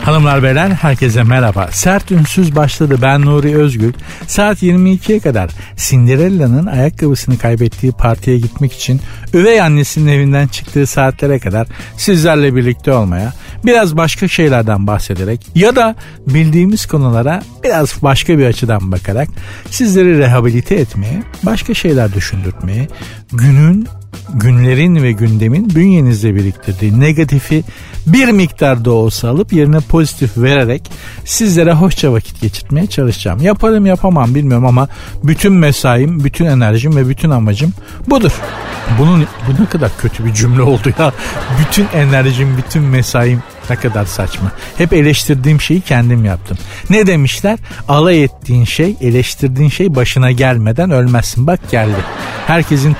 Hanımlar beyler, herkese merhaba. Sert Ünsüz başladı. Ben Nuri Özgül. Saat 22'ye kadar Cinderella'nın ayakkabısını kaybettiği partiye gitmek için üvey annesinin evinden çıktığı saatlere kadar sizlerle birlikte olmaya, biraz başka şeylerden bahsederek ya da bildiğimiz konulara biraz başka bir açıdan bakarak sizleri rehabilite etmeye, başka şeyler düşündürtmeye, günlerin ve gündemin bünyenizde biriktirdiği negatifi bir miktar da olsa alıp yerine pozitif vererek sizlere hoşça vakit geçirmeye çalışacağım. Yaparım yapamam bilmiyorum ama bütün mesaim, bütün enerjim ve bütün amacım budur. Bu ne kadar kötü bir cümle oldu ya. Bütün enerjim, bütün mesaim, ne kadar saçma. Hep eleştirdiğim şeyi kendim yaptım. Ne demişler? Alay ettiğin şey, eleştirdiğin şey başına gelmeden ölmezsin. Bak geldi. Herkesin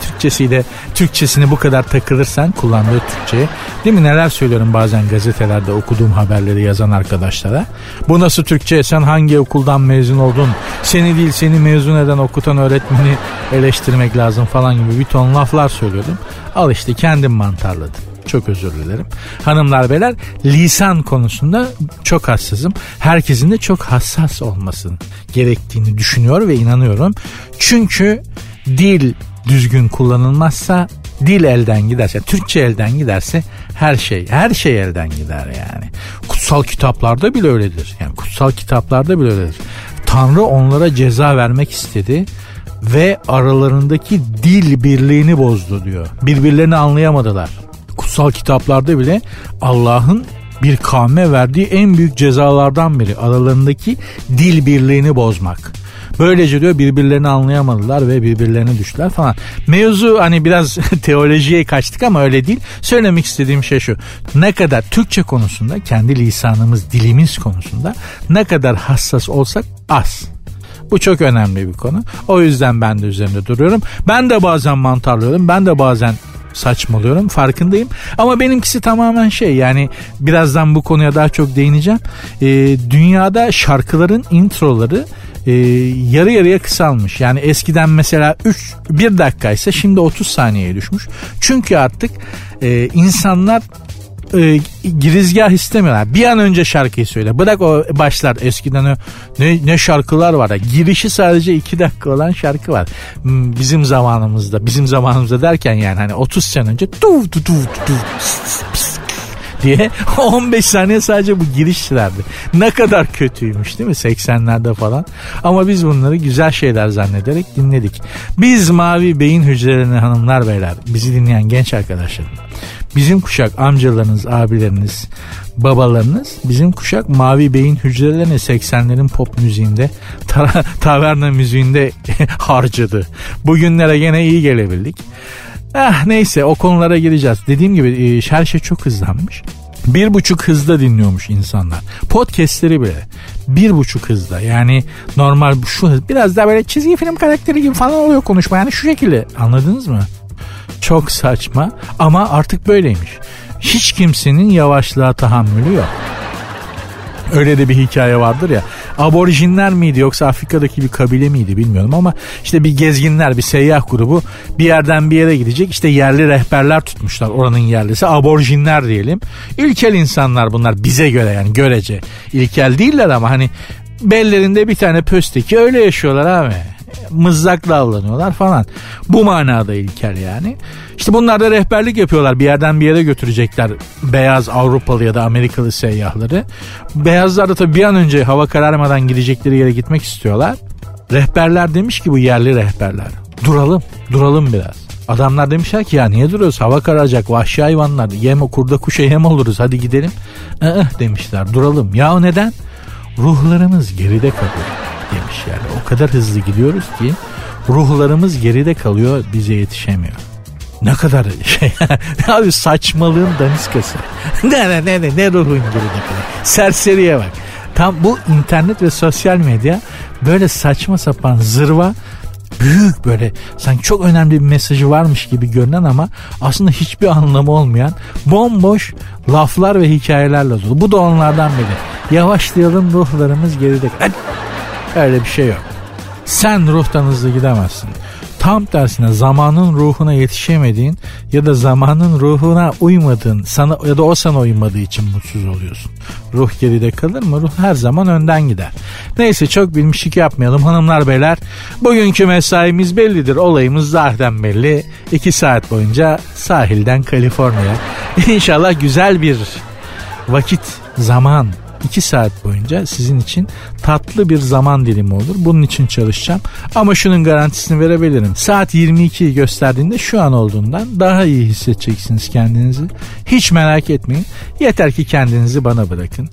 Türkçesine bu kadar takılırsan, kullandığı Türkçeye. Değil mi? Neler söylüyorum bazen gazetelerde okuduğum haberleri yazan arkadaşlara. Bu nasıl Türkçe? Sen hangi okuldan mezun oldun? Seni değil, seni mezun eden, okutan öğretmeni eleştirmek lazım falan gibi bir ton laflar söylüyordum. Al işte, kendim mantarladım. Çok özür dilerim. Hanımlar beyler, lisan konusunda çok hassasım. Herkesin de çok hassas olmasının gerektiğini düşünüyor ve inanıyorum. Çünkü dil düzgün kullanılmazsa, dil elden giderse, yani Türkçe elden giderse her şey elden gider yani. Kutsal kitaplarda bile öyledir. Yani kutsal kitaplarda bile öyledir. Tanrı onlara ceza vermek istedi ve aralarındaki dil birliğini bozdu diyor. Birbirlerini anlayamadılar. Kutsal kitaplarda bile Allah'ın bir kavme verdiği en büyük cezalardan biri aralarındaki dil birliğini bozmak. Böylece diyor birbirlerini anlayamadılar ve birbirlerine düştüler falan. Mevzu hani biraz teolojiye kaçtık ama öyle değil. Söylemek istediğim şey şu. Ne kadar Türkçe konusunda, kendi lisanımız, dilimiz konusunda ne kadar hassas olsak az. Bu çok önemli bir konu. O yüzden ben de üzerinde duruyorum. Ben de bazen mantarlıyorum. Ben de bazen saçmalıyorum, farkındayım. Ama benimkisi tamamen yani birazdan bu konuya daha çok değineceğim. Dünyada şarkıların introları yarı yarıya kısalmış. Yani eskiden mesela 1 dakikaysa şimdi 30 saniyeye düşmüş. Çünkü artık insanlar girizgah istemiyorlar. Bir an önce şarkıyı söyle. Bırak o başlar. Eskiden ne şarkılar var ya. Girişi sadece 2 dakika olan şarkı var. Bizim zamanımızda derken yani hani 30 sene önce diye 15 saniye sadece bu girişlerdi. Ne kadar kötüymüş değil mi 80'lerde falan. Ama biz bunları güzel şeyler zannederek dinledik. Biz mavi beyin hücrelerini hanımlar beyler, bizi dinleyen genç arkadaşlarım, bizim kuşak amcalarınız, abileriniz, babalarınız, bizim kuşak mavi beyin hücrelerini 80'lerin pop müziğinde, taverna müziğinde harcadı. Bugünlere gene iyi gelebildik. Neyse, o konulara gireceğiz. Dediğim gibi her şey çok hızlanmış. 1,5 hızda dinliyormuş insanlar. Podcastleri bile 1,5 hızda. Yani normal şu hız. Biraz daha böyle çizgi film karakteri gibi falan oluyor konuşma. Yani şu şekilde, anladınız mı? Çok saçma ama artık böyleymiş. Hiç kimsenin yavaşlığa tahammülü yok. Öyle de bir hikaye vardır ya. Aborjinler miydi yoksa Afrika'daki bir kabile miydi bilmiyorum ama işte bir gezginler, bir seyyah grubu bir yerden bir yere gidecek. İşte yerli rehberler tutmuşlar, oranın yerlisi. Aborjinler diyelim. İlkel insanlar bunlar bize göre, yani görece. İlkel değiller ama hani bellerinde bir tane pösteki, öyle yaşıyorlar abi. Mızrakla avlanıyorlar falan. Bu manada ilkel yani. İşte bunlar da rehberlik yapıyorlar. Bir yerden bir yere götürecekler beyaz Avrupalı ya da Amerikalı seyyahları. Beyazlar da tabii bir an önce hava kararmadan gidecekleri yere gitmek istiyorlar. Rehberler demiş ki, bu yerli rehberler, duralım biraz. Adamlar demişler ki ya niye duruyoruz? Hava kararacak, vahşi hayvanlar. Kurda kuşa yem oluruz, hadi gidelim. Demişler, duralım. Ya neden? Ruhlarımız geride kalıyor demiş yani. O kadar hızlı gidiyoruz ki ruhlarımız geride kalıyor, bize yetişemiyor. Ne kadar abi, saçmalığın daniskası. ne ruhun geride kalıyor. Serseriye bak. Tam bu internet ve sosyal medya böyle saçma sapan zırva büyük böyle sanki çok önemli bir mesajı varmış gibi görünen ama aslında hiçbir anlamı olmayan bomboş laflar ve hikayelerle dolu. Bu da onlardan biri. Yavaşlayalım, ruhlarımız geride. Öyle bir şey yok. Sen ruhtan hızlı gidemezsin. Tam tersine zamanın ruhuna yetişemediğin ya da zamanın ruhuna uymadığın sana ya da o sana uymadığı için mutsuz oluyorsun. Ruh geride kalır mı? Ruh her zaman önden gider. Neyse, çok bilmişlik yapmayalım hanımlar beyler. Bugünkü mesaimiz bellidir. Olayımız zaten belli. 2 saat boyunca sahilden Kaliforniya. İnşallah güzel bir vakit, zaman. 2 saat boyunca sizin için tatlı bir zaman dilimi olur. Bunun için çalışacağım. Ama şunun garantisini verebilirim. Saat 22'yi gösterdiğinde şu an olduğundan daha iyi hissedeceksiniz kendinizi. Hiç merak etmeyin. Yeter ki kendinizi bana bırakın.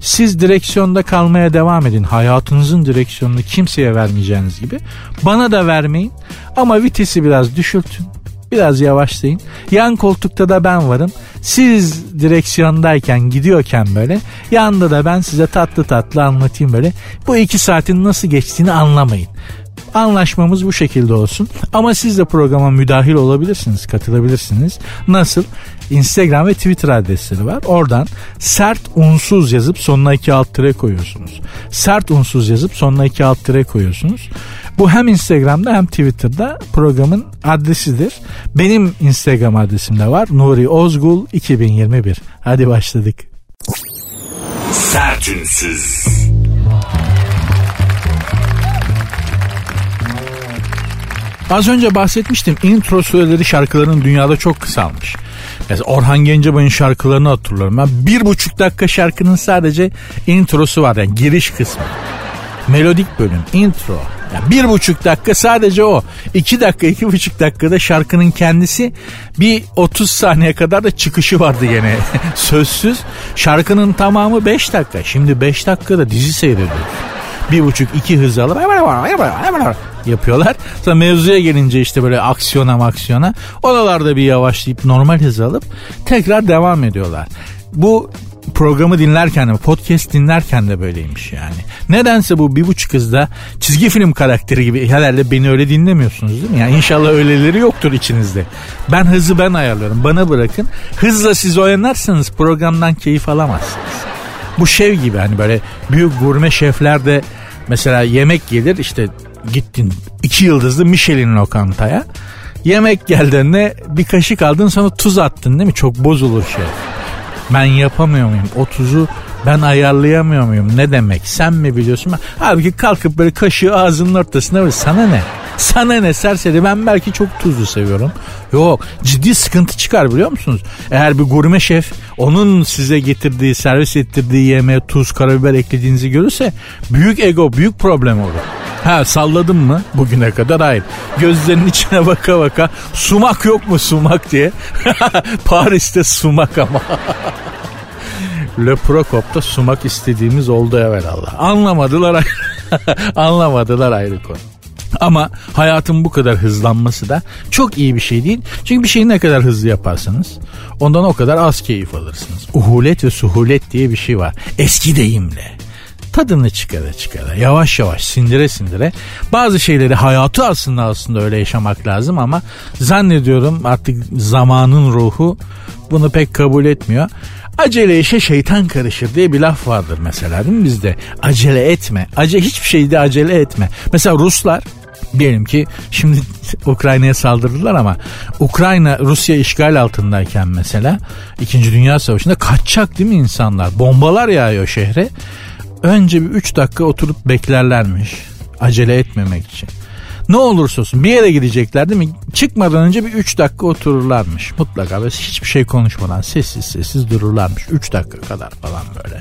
Siz direksiyonda kalmaya devam edin. Hayatınızın direksiyonunu kimseye vermeyeceğiniz gibi bana da vermeyin. Ama vitesi biraz düşürtün. Biraz yavaşlayın. Yan koltukta da ben varım. Siz direksiyondayken, gidiyorken böyle yanda da ben size tatlı tatlı anlatayım böyle. Bu 2 saatin nasıl geçtiğini anlamayın. Anlaşmamız bu şekilde olsun. Ama siz de programa müdahil olabilirsiniz, katılabilirsiniz. Nasıl? Instagram ve Twitter adresleri var. Oradan sert unsuz yazıp sonuna 2 alt tire koyuyorsunuz. Sert unsuz yazıp sonuna 2 alt tire koyuyorsunuz. Bu hem Instagram'da hem Twitter'da programın adresidir. Benim Instagram adresim de var. Nuri Özgül 2021. Hadi başladık. Sert unsuz. Az önce bahsetmiştim. Intro süreleri şarkıların dünyada çok kısalmış. Mesela Orhan Gencebay'ın şarkılarını hatırlıyorum. Ben 1,5 dakika şarkının sadece introsu var. Yani giriş kısmı. Melodik bölüm. Intro. Yani 1,5 dakika sadece o. 2 dakika, 2,5 dakikada şarkının kendisi, bir 30 saniye kadar da çıkışı vardı gene. Sözsüz. Şarkının tamamı 5 dakika. Şimdi 5 dakikada dizi seyrediyoruz. 1,5-2 hız alıp yapıyorlar. Sonra mevzuya gelince işte böyle aksiyona oralarda bir yavaşlayıp normal hız alıp tekrar devam ediyorlar. Bu programı dinlerken de, podcast dinlerken de böyleymiş yani. Nedense bu 1,5 hızda çizgi film karakteri gibi, herhalde beni öyle dinlemiyorsunuz değil mi? Yani inşallah öyleleri yoktur içinizde. Ben hızı ben ayarlıyorum. Bana bırakın. Hızla siz oynarsanız programdan keyif alamazsınız. Bu şev gibi, hani böyle büyük gurme şefler de mesela yemek gelir, işte gittin 2 yıldızlı Michelin lokantaya, yemek geldiğinde bir kaşık aldın, sonra tuz attın değil mi? Çok bozulur şef. Ben yapamıyor muyum? O tuzu ben ayarlayamıyor muyum? Ne demek? Sen mi biliyorsun? Halbuki kalkıp böyle kaşığı ağzının ortasına ver. Sana ne? Sana ne serseri? Ben belki çok tuzlu seviyorum. Yok, ciddi sıkıntı çıkar biliyor musunuz? Eğer bir gurme şef onun size getirdiği, servis ettirdiği yemeğe tuz, karabiber eklediğinizi görürse büyük ego, büyük problem olur. Ha, salladım mı? Bugüne kadar hayır. Gözlerinin içine baka baka sumak yok mu sumak diye. Paris'te sumak ama. Le Procop'ta sumak istediğimiz oldu evvelallah. Anlamadılar ayrı konu. Ama hayatın bu kadar hızlanması da çok iyi bir şey değil. Çünkü bir şeyi ne kadar hızlı yaparsanız ondan o kadar az keyif alırsınız. Uhulet ve suhulet diye bir şey var. Eski deyimle. Tadını çıkara yavaş yavaş, sindire bazı şeyleri, hayatı aslında öyle yaşamak lazım ama zannediyorum artık zamanın ruhu bunu pek kabul etmiyor. Acele işe şeytan karışır diye bir laf vardır mesela değil mi bizde? Acele etme. Hiçbir şeyde acele etme. Mesela Ruslar diyelim ki şimdi Ukrayna'ya saldırdılar ama Ukrayna Rusya işgal altındayken mesela 2. Dünya Savaşı'nda kaçacak değil mi insanlar? Bombalar yağıyor şehre. Önce bir 3 dakika oturup beklerlermiş. Acele etmemek için. Ne olursa olsun bir yere gidecekler değil mi? Çıkmadan önce bir 3 dakika otururlarmış. Mutlaka ve hiçbir şey konuşmadan sessiz dururlarmış. 3 dakika kadar falan böyle.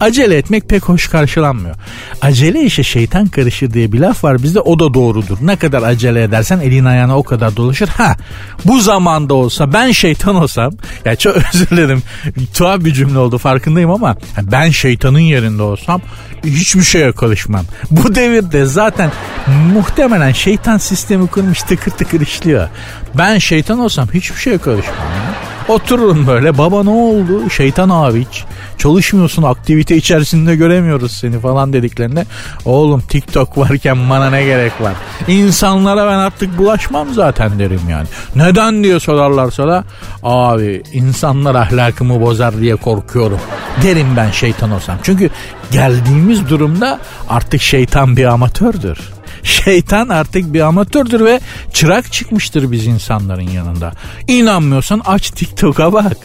Acele etmek pek hoş karşılanmıyor. Acele işe şeytan karışır diye bir laf var bizde, o da doğrudur. Ne kadar acele edersen elin ayağına o kadar dolaşır. Ha, bu zamanda olsa, ben şeytan olsam, ya çok özür dilerim, tuhaf bir cümle oldu farkındayım ama ben şeytanın yerinde olsam hiçbir şeye karışmam. Bu devirde zaten muhtemelen şeytan sistemi kurmuş, tıkır tıkır işliyor. Ben şeytan olsam hiçbir şeye karışmam. Otururum böyle, baba ne oldu? Şeytan hariç. çalışmıyorsun, aktivite içerisinde göremiyoruz seni falan dediklerinde, oğlum TikTok varken bana ne gerek var? İnsanlara ben artık bulaşmam zaten derim yani. Neden diye sorarlarsa da abi insanlar ahlakımı bozar diye korkuyorum derim ben şeytan olsam. Çünkü geldiğimiz durumda artık şeytan bir amatördür. Şeytan artık bir amatördür ve çırak çıkmıştır biz insanların yanında. İnanmıyorsan aç TikTok'a bak.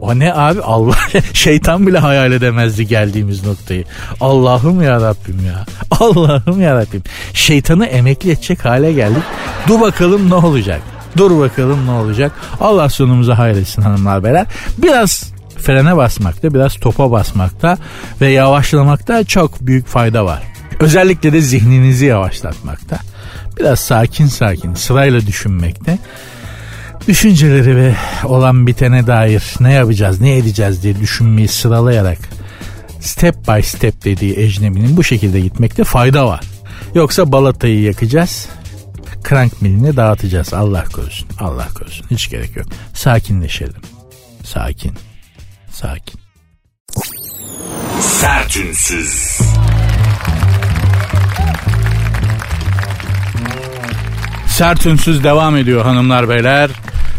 O ne abi, Allah şeytan bile hayal edemezdi geldiğimiz noktayı. Allah'ım ya Rabbim ya. Allah'ım ya Rabbim. Şeytanı emekli edecek hale geldik. Dur bakalım ne olacak. Dur bakalım ne olacak. Allah sonumuza hayretsin hanımlar beyler. Biraz frene basmakta, biraz topa basmakta ve yavaşlamakta çok büyük fayda var. Özellikle de zihninizi yavaşlatmakta. Biraz sakin sakin sırayla düşünmekte. Düşünceleri ve olan bitene dair ne yapacağız, ne edeceğiz diye düşünmeyi sıralayarak step by step dediği ecnebinin bu şekilde gitmekte fayda var. Yoksa balatayı yakacağız, crank milini dağıtacağız. Allah korusun, Allah korusun. Hiç gerek yok. Sakinleşelim. Sakin. Sakin. Sertünsüz. Sertünsüz devam ediyor hanımlar beyler.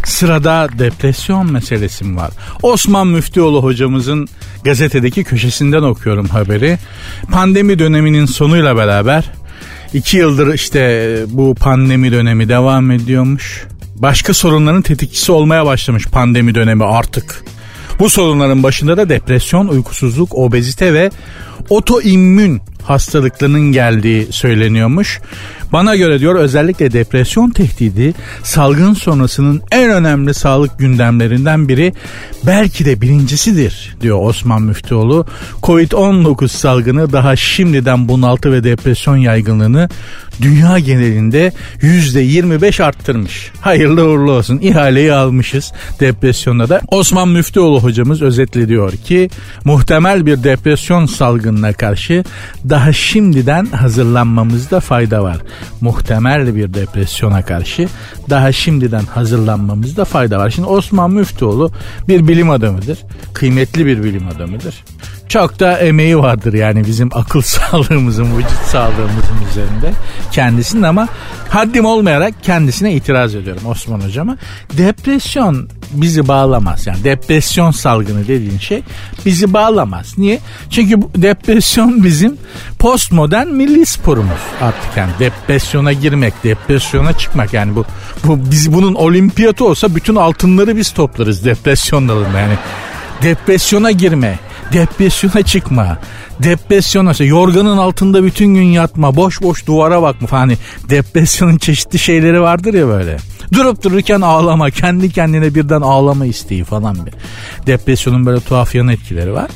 Sırada depresyon meselesi var. Osman Müftüoğlu hocamızın gazetedeki köşesinden okuyorum haberi. Pandemi döneminin sonuyla beraber 2 yıldır işte bu pandemi dönemi devam ediyormuş. Başka sorunların tetikçisi olmaya başlamış pandemi dönemi artık. Bu sorunların başında da depresyon, uykusuzluk, obezite ve otoimmün hastalıklarının geldiği söyleniyormuş. Bana göre diyor özellikle depresyon tehdidi salgın sonrasının en önemli sağlık gündemlerinden biri, belki de birincisidir diyor Osman Müftüoğlu. Covid-19 salgını daha şimdiden bunaltı ve depresyon yaygınlığını dünya genelinde %25 arttırmış. Hayırlı uğurlu olsun, ihaleyi almışız depresyonda da. Osman Müftüoğlu hocamız özetle diyor ki muhtemel bir depresyon salgınına karşı daha şimdiden hazırlanmamızda fayda var. Muhtemel bir depresyona karşı daha şimdiden hazırlanmamızda fayda var. Şimdi Osman Müftüoğlu bir bilim adamıdır. Kıymetli bir bilim adamıdır. Çok da emeği vardır yani bizim akıl sağlığımızın, vücut sağlığımızın üzerinde kendisinin, ama haddim olmayarak kendisine itiraz ediyorum Osman hocama. Depresyon bizi bağlamaz. Yani depresyon salgını dediğin şey bizi bağlamaz. Niye? Çünkü depresyon bizim postmodern milli sporumuz artık. Yani depresyona girmek, depresyona çıkmak. Yani bu biz bunun olimpiyatı olsa bütün altınları biz toplarız depresyon dalında. Yani depresyona girme, depresyona çıkma, depresyona yorganın altında bütün gün yatma, boş boş duvara bakma falan. Hani depresyonun çeşitli şeyleri vardır ya böyle. Durup dururken ağlama, kendi kendine birden ağlama isteği falan bir. Depresyonun böyle tuhaf yan etkileri var.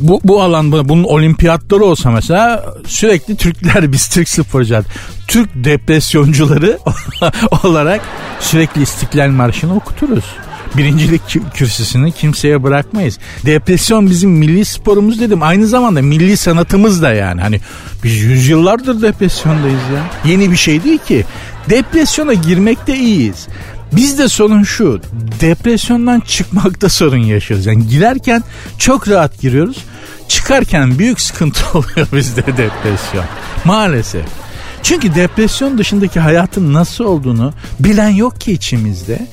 Bu alanda bunun olimpiyatları olsa mesela sürekli Türkler, biz Türk sporcular, Türk depresyoncuları olarak sürekli İstiklal Marşı'nı okuturuz. Birincilik kürsüsünü kimseye bırakmayız. Depresyon bizim milli sporumuz dedim. Aynı zamanda milli sanatımız da yani. Hani biz yüzyıllardır depresyondayız ya. Yeni bir şey değil ki. Depresyona girmekte iyiyiz. Bizde sorun şu, depresyondan çıkmakta sorun yaşıyoruz. Yani girerken çok rahat giriyoruz. Çıkarken büyük sıkıntı oluyor bizde depresyon. Maalesef. Çünkü depresyon dışındaki hayatın nasıl olduğunu bilen yok ki içimizde.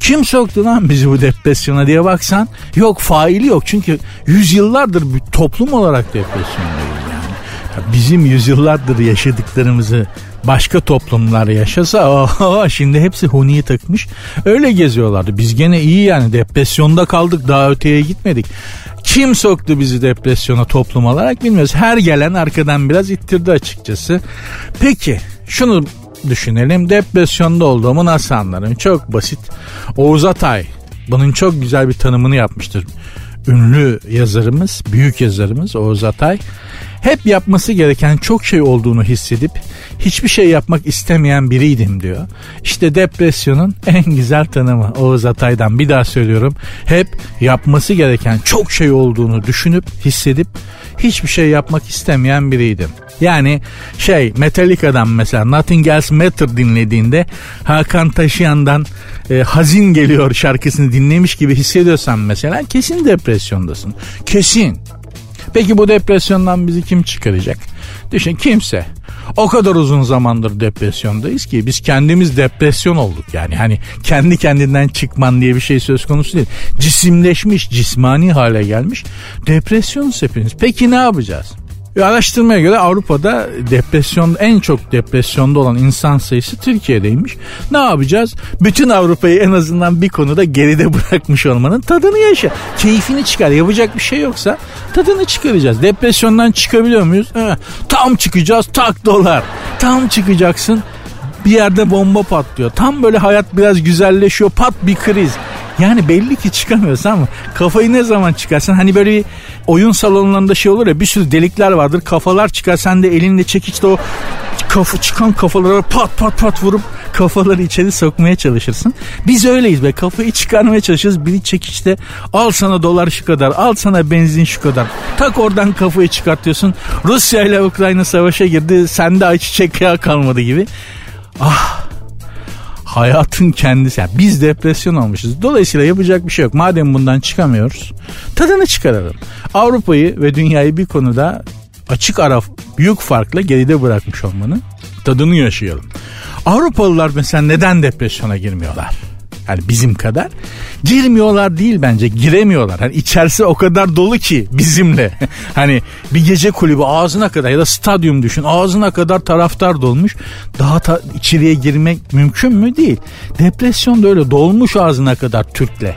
Kim soktu lan bizi bu depresyona diye baksan yok, faili yok. Çünkü yüzyıllardır bir toplum olarak depresyondayız yani. Ya bizim yüzyıllardır yaşadıklarımızı başka toplumlar yaşasa şimdi hepsi huniyi takmış öyle geziyorlardı. Biz gene iyi yani, depresyonda kaldık, daha öteye gitmedik. Kim soktu bizi depresyona toplum olarak bilmiyoruz. Her gelen arkadan biraz ittirdi açıkçası. Peki şunu düşünelim, depresyonda olduğumu nasıl anlarım? Çok basit. Oğuz Atay bunun çok güzel bir tanımını yapmıştır. Ünlü yazarımız, büyük yazarımız Oğuz Atay, hep yapması gereken çok şey olduğunu hissedip hiçbir şey yapmak istemeyen biriydim diyor. İşte depresyonun en güzel tanımı Oğuz Atay'dan, bir daha söylüyorum. Hep yapması gereken çok şey olduğunu düşünüp, hissedip hiçbir şey yapmak istemeyen biriydim. Yani Metallica'dan mesela Nothing Else Matters dinlediğinde Hakan Taşıyan'dan hazin geliyor şarkısını dinlemiş gibi hissediyorsan mesela kesin depresyondasın. Kesin. Peki bu depresyondan bizi kim çıkaracak? Düşün, kimse. O kadar uzun zamandır depresyondayız ki biz kendimiz depresyon olduk yani. Hani kendi kendinden çıkman diye bir şey söz konusu değil. Cisimleşmiş, cismani hale gelmiş. Depresyonuz hepiniz. Peki ne yapacağız? Araştırmaya göre Avrupa'da en çok depresyonda olan insan sayısı Türkiye'deymiş. Ne yapacağız? Bütün Avrupa'yı en azından bir konuda geride bırakmış olmanın tadını yaşa. Keyfini çıkar. Yapacak bir şey yoksa tadını çıkaracağız. Depresyondan çıkabiliyor muyuz? Tam çıkacağız, tak dolar. Tam çıkacaksın, bir yerde bomba patlıyor. Tam böyle hayat biraz güzelleşiyor, pat bir kriz. Yani belli ki çıkamıyorsun ama kafayı ne zaman çıkarsın? Hani böyle bir oyun salonlarında olur ya, bir sürü delikler vardır, kafalar çıkar, sen de elinle çekiçle o çıkan kafalara pat pat pat vurup kafaları içeri sokmaya çalışırsın. Biz öyleyiz be, kafayı çıkarmaya çalışırız, biri çekiçte al sana dolar şu kadar, al sana benzin şu kadar, tak oradan kafayı çıkartıyorsun. Rusya ile Ukrayna savaşa girdi, sende ayçiçek yağı kalmadı gibi. Hayatın kendisi. Yani biz depresyon olmuşuz. Dolayısıyla yapacak bir şey yok. Madem bundan çıkamıyoruz, tadını çıkaralım. Avrupa'yı ve dünyayı bir konuda açık ara büyük farkla geride bırakmış olmanın tadını yaşayalım. Avrupalılar mesela neden depresyona girmiyorlar? Yani bizim kadar. Girmiyorlar değil bence, giremiyorlar. Hani içerisi o kadar dolu ki bizimle. Hani bir gece kulübü ağzına kadar ya da stadyum düşün, ağzına kadar taraftar dolmuş. Daha içeriye girmek mümkün mü? Değil. Depresyon da öyle, dolmuş ağzına kadar Türk'le.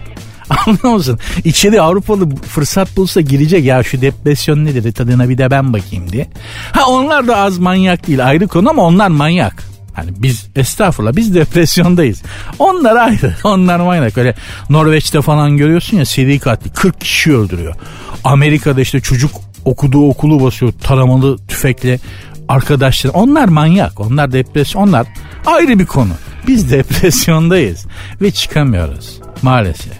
Anlıyor musun? İçeri Avrupalı fırsat bulsa girecek, ya şu depresyon nedir tadına bir de ben bakayım diye. Onlar da az manyak değil, ayrı konu, ama onlar manyak. Yani biz estağfurullah, biz depresyondayız. Onlar ayrı. Onlar manyak. Öyle Norveç'te falan görüyorsun ya, seri katil 40 kişi öldürüyor. Amerika'da işte çocuk okuduğu okulu basıyor taramalı tüfekle arkadaşlar. Onlar manyak. Onlar depresyon. Onlar ayrı bir konu. Biz depresyondayız ve çıkamıyoruz maalesef.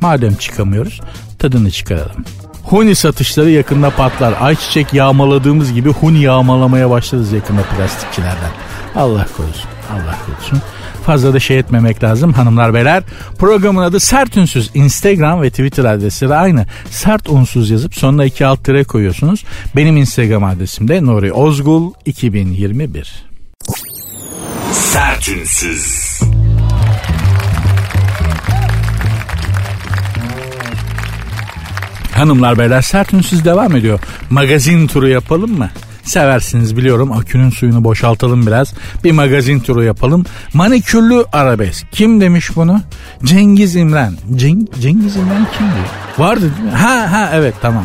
Madem çıkamıyoruz, tadını çıkaralım. Huni satışları yakında patlar. Ayçiçek yağmaladığımız gibi huni yağmalamaya başlarız yakında plastikçilerden. Allah korusun, Allah korusun. Fazla da etmemek lazım hanımlar beyler. Programın adı Sert Ünsüz. Instagram ve Twitter adresleri aynı. Sert Ünsüz yazıp sonuna 2 alt tire koyuyorsunuz. Benim Instagram adresim de Nuri Özgül 2021. Sert Ünsüz. Hanımlar beyler, Sert Ünsüz devam ediyor. Magazin turu yapalım mı? Seversiniz biliyorum. Akünün suyunu boşaltalım biraz. Bir magazin turu yapalım. Manikürlü arabesk. Kim demiş bunu? Cengiz İmren. Cengiz İmren kimdi? Vardı değil mi? Evet tamam.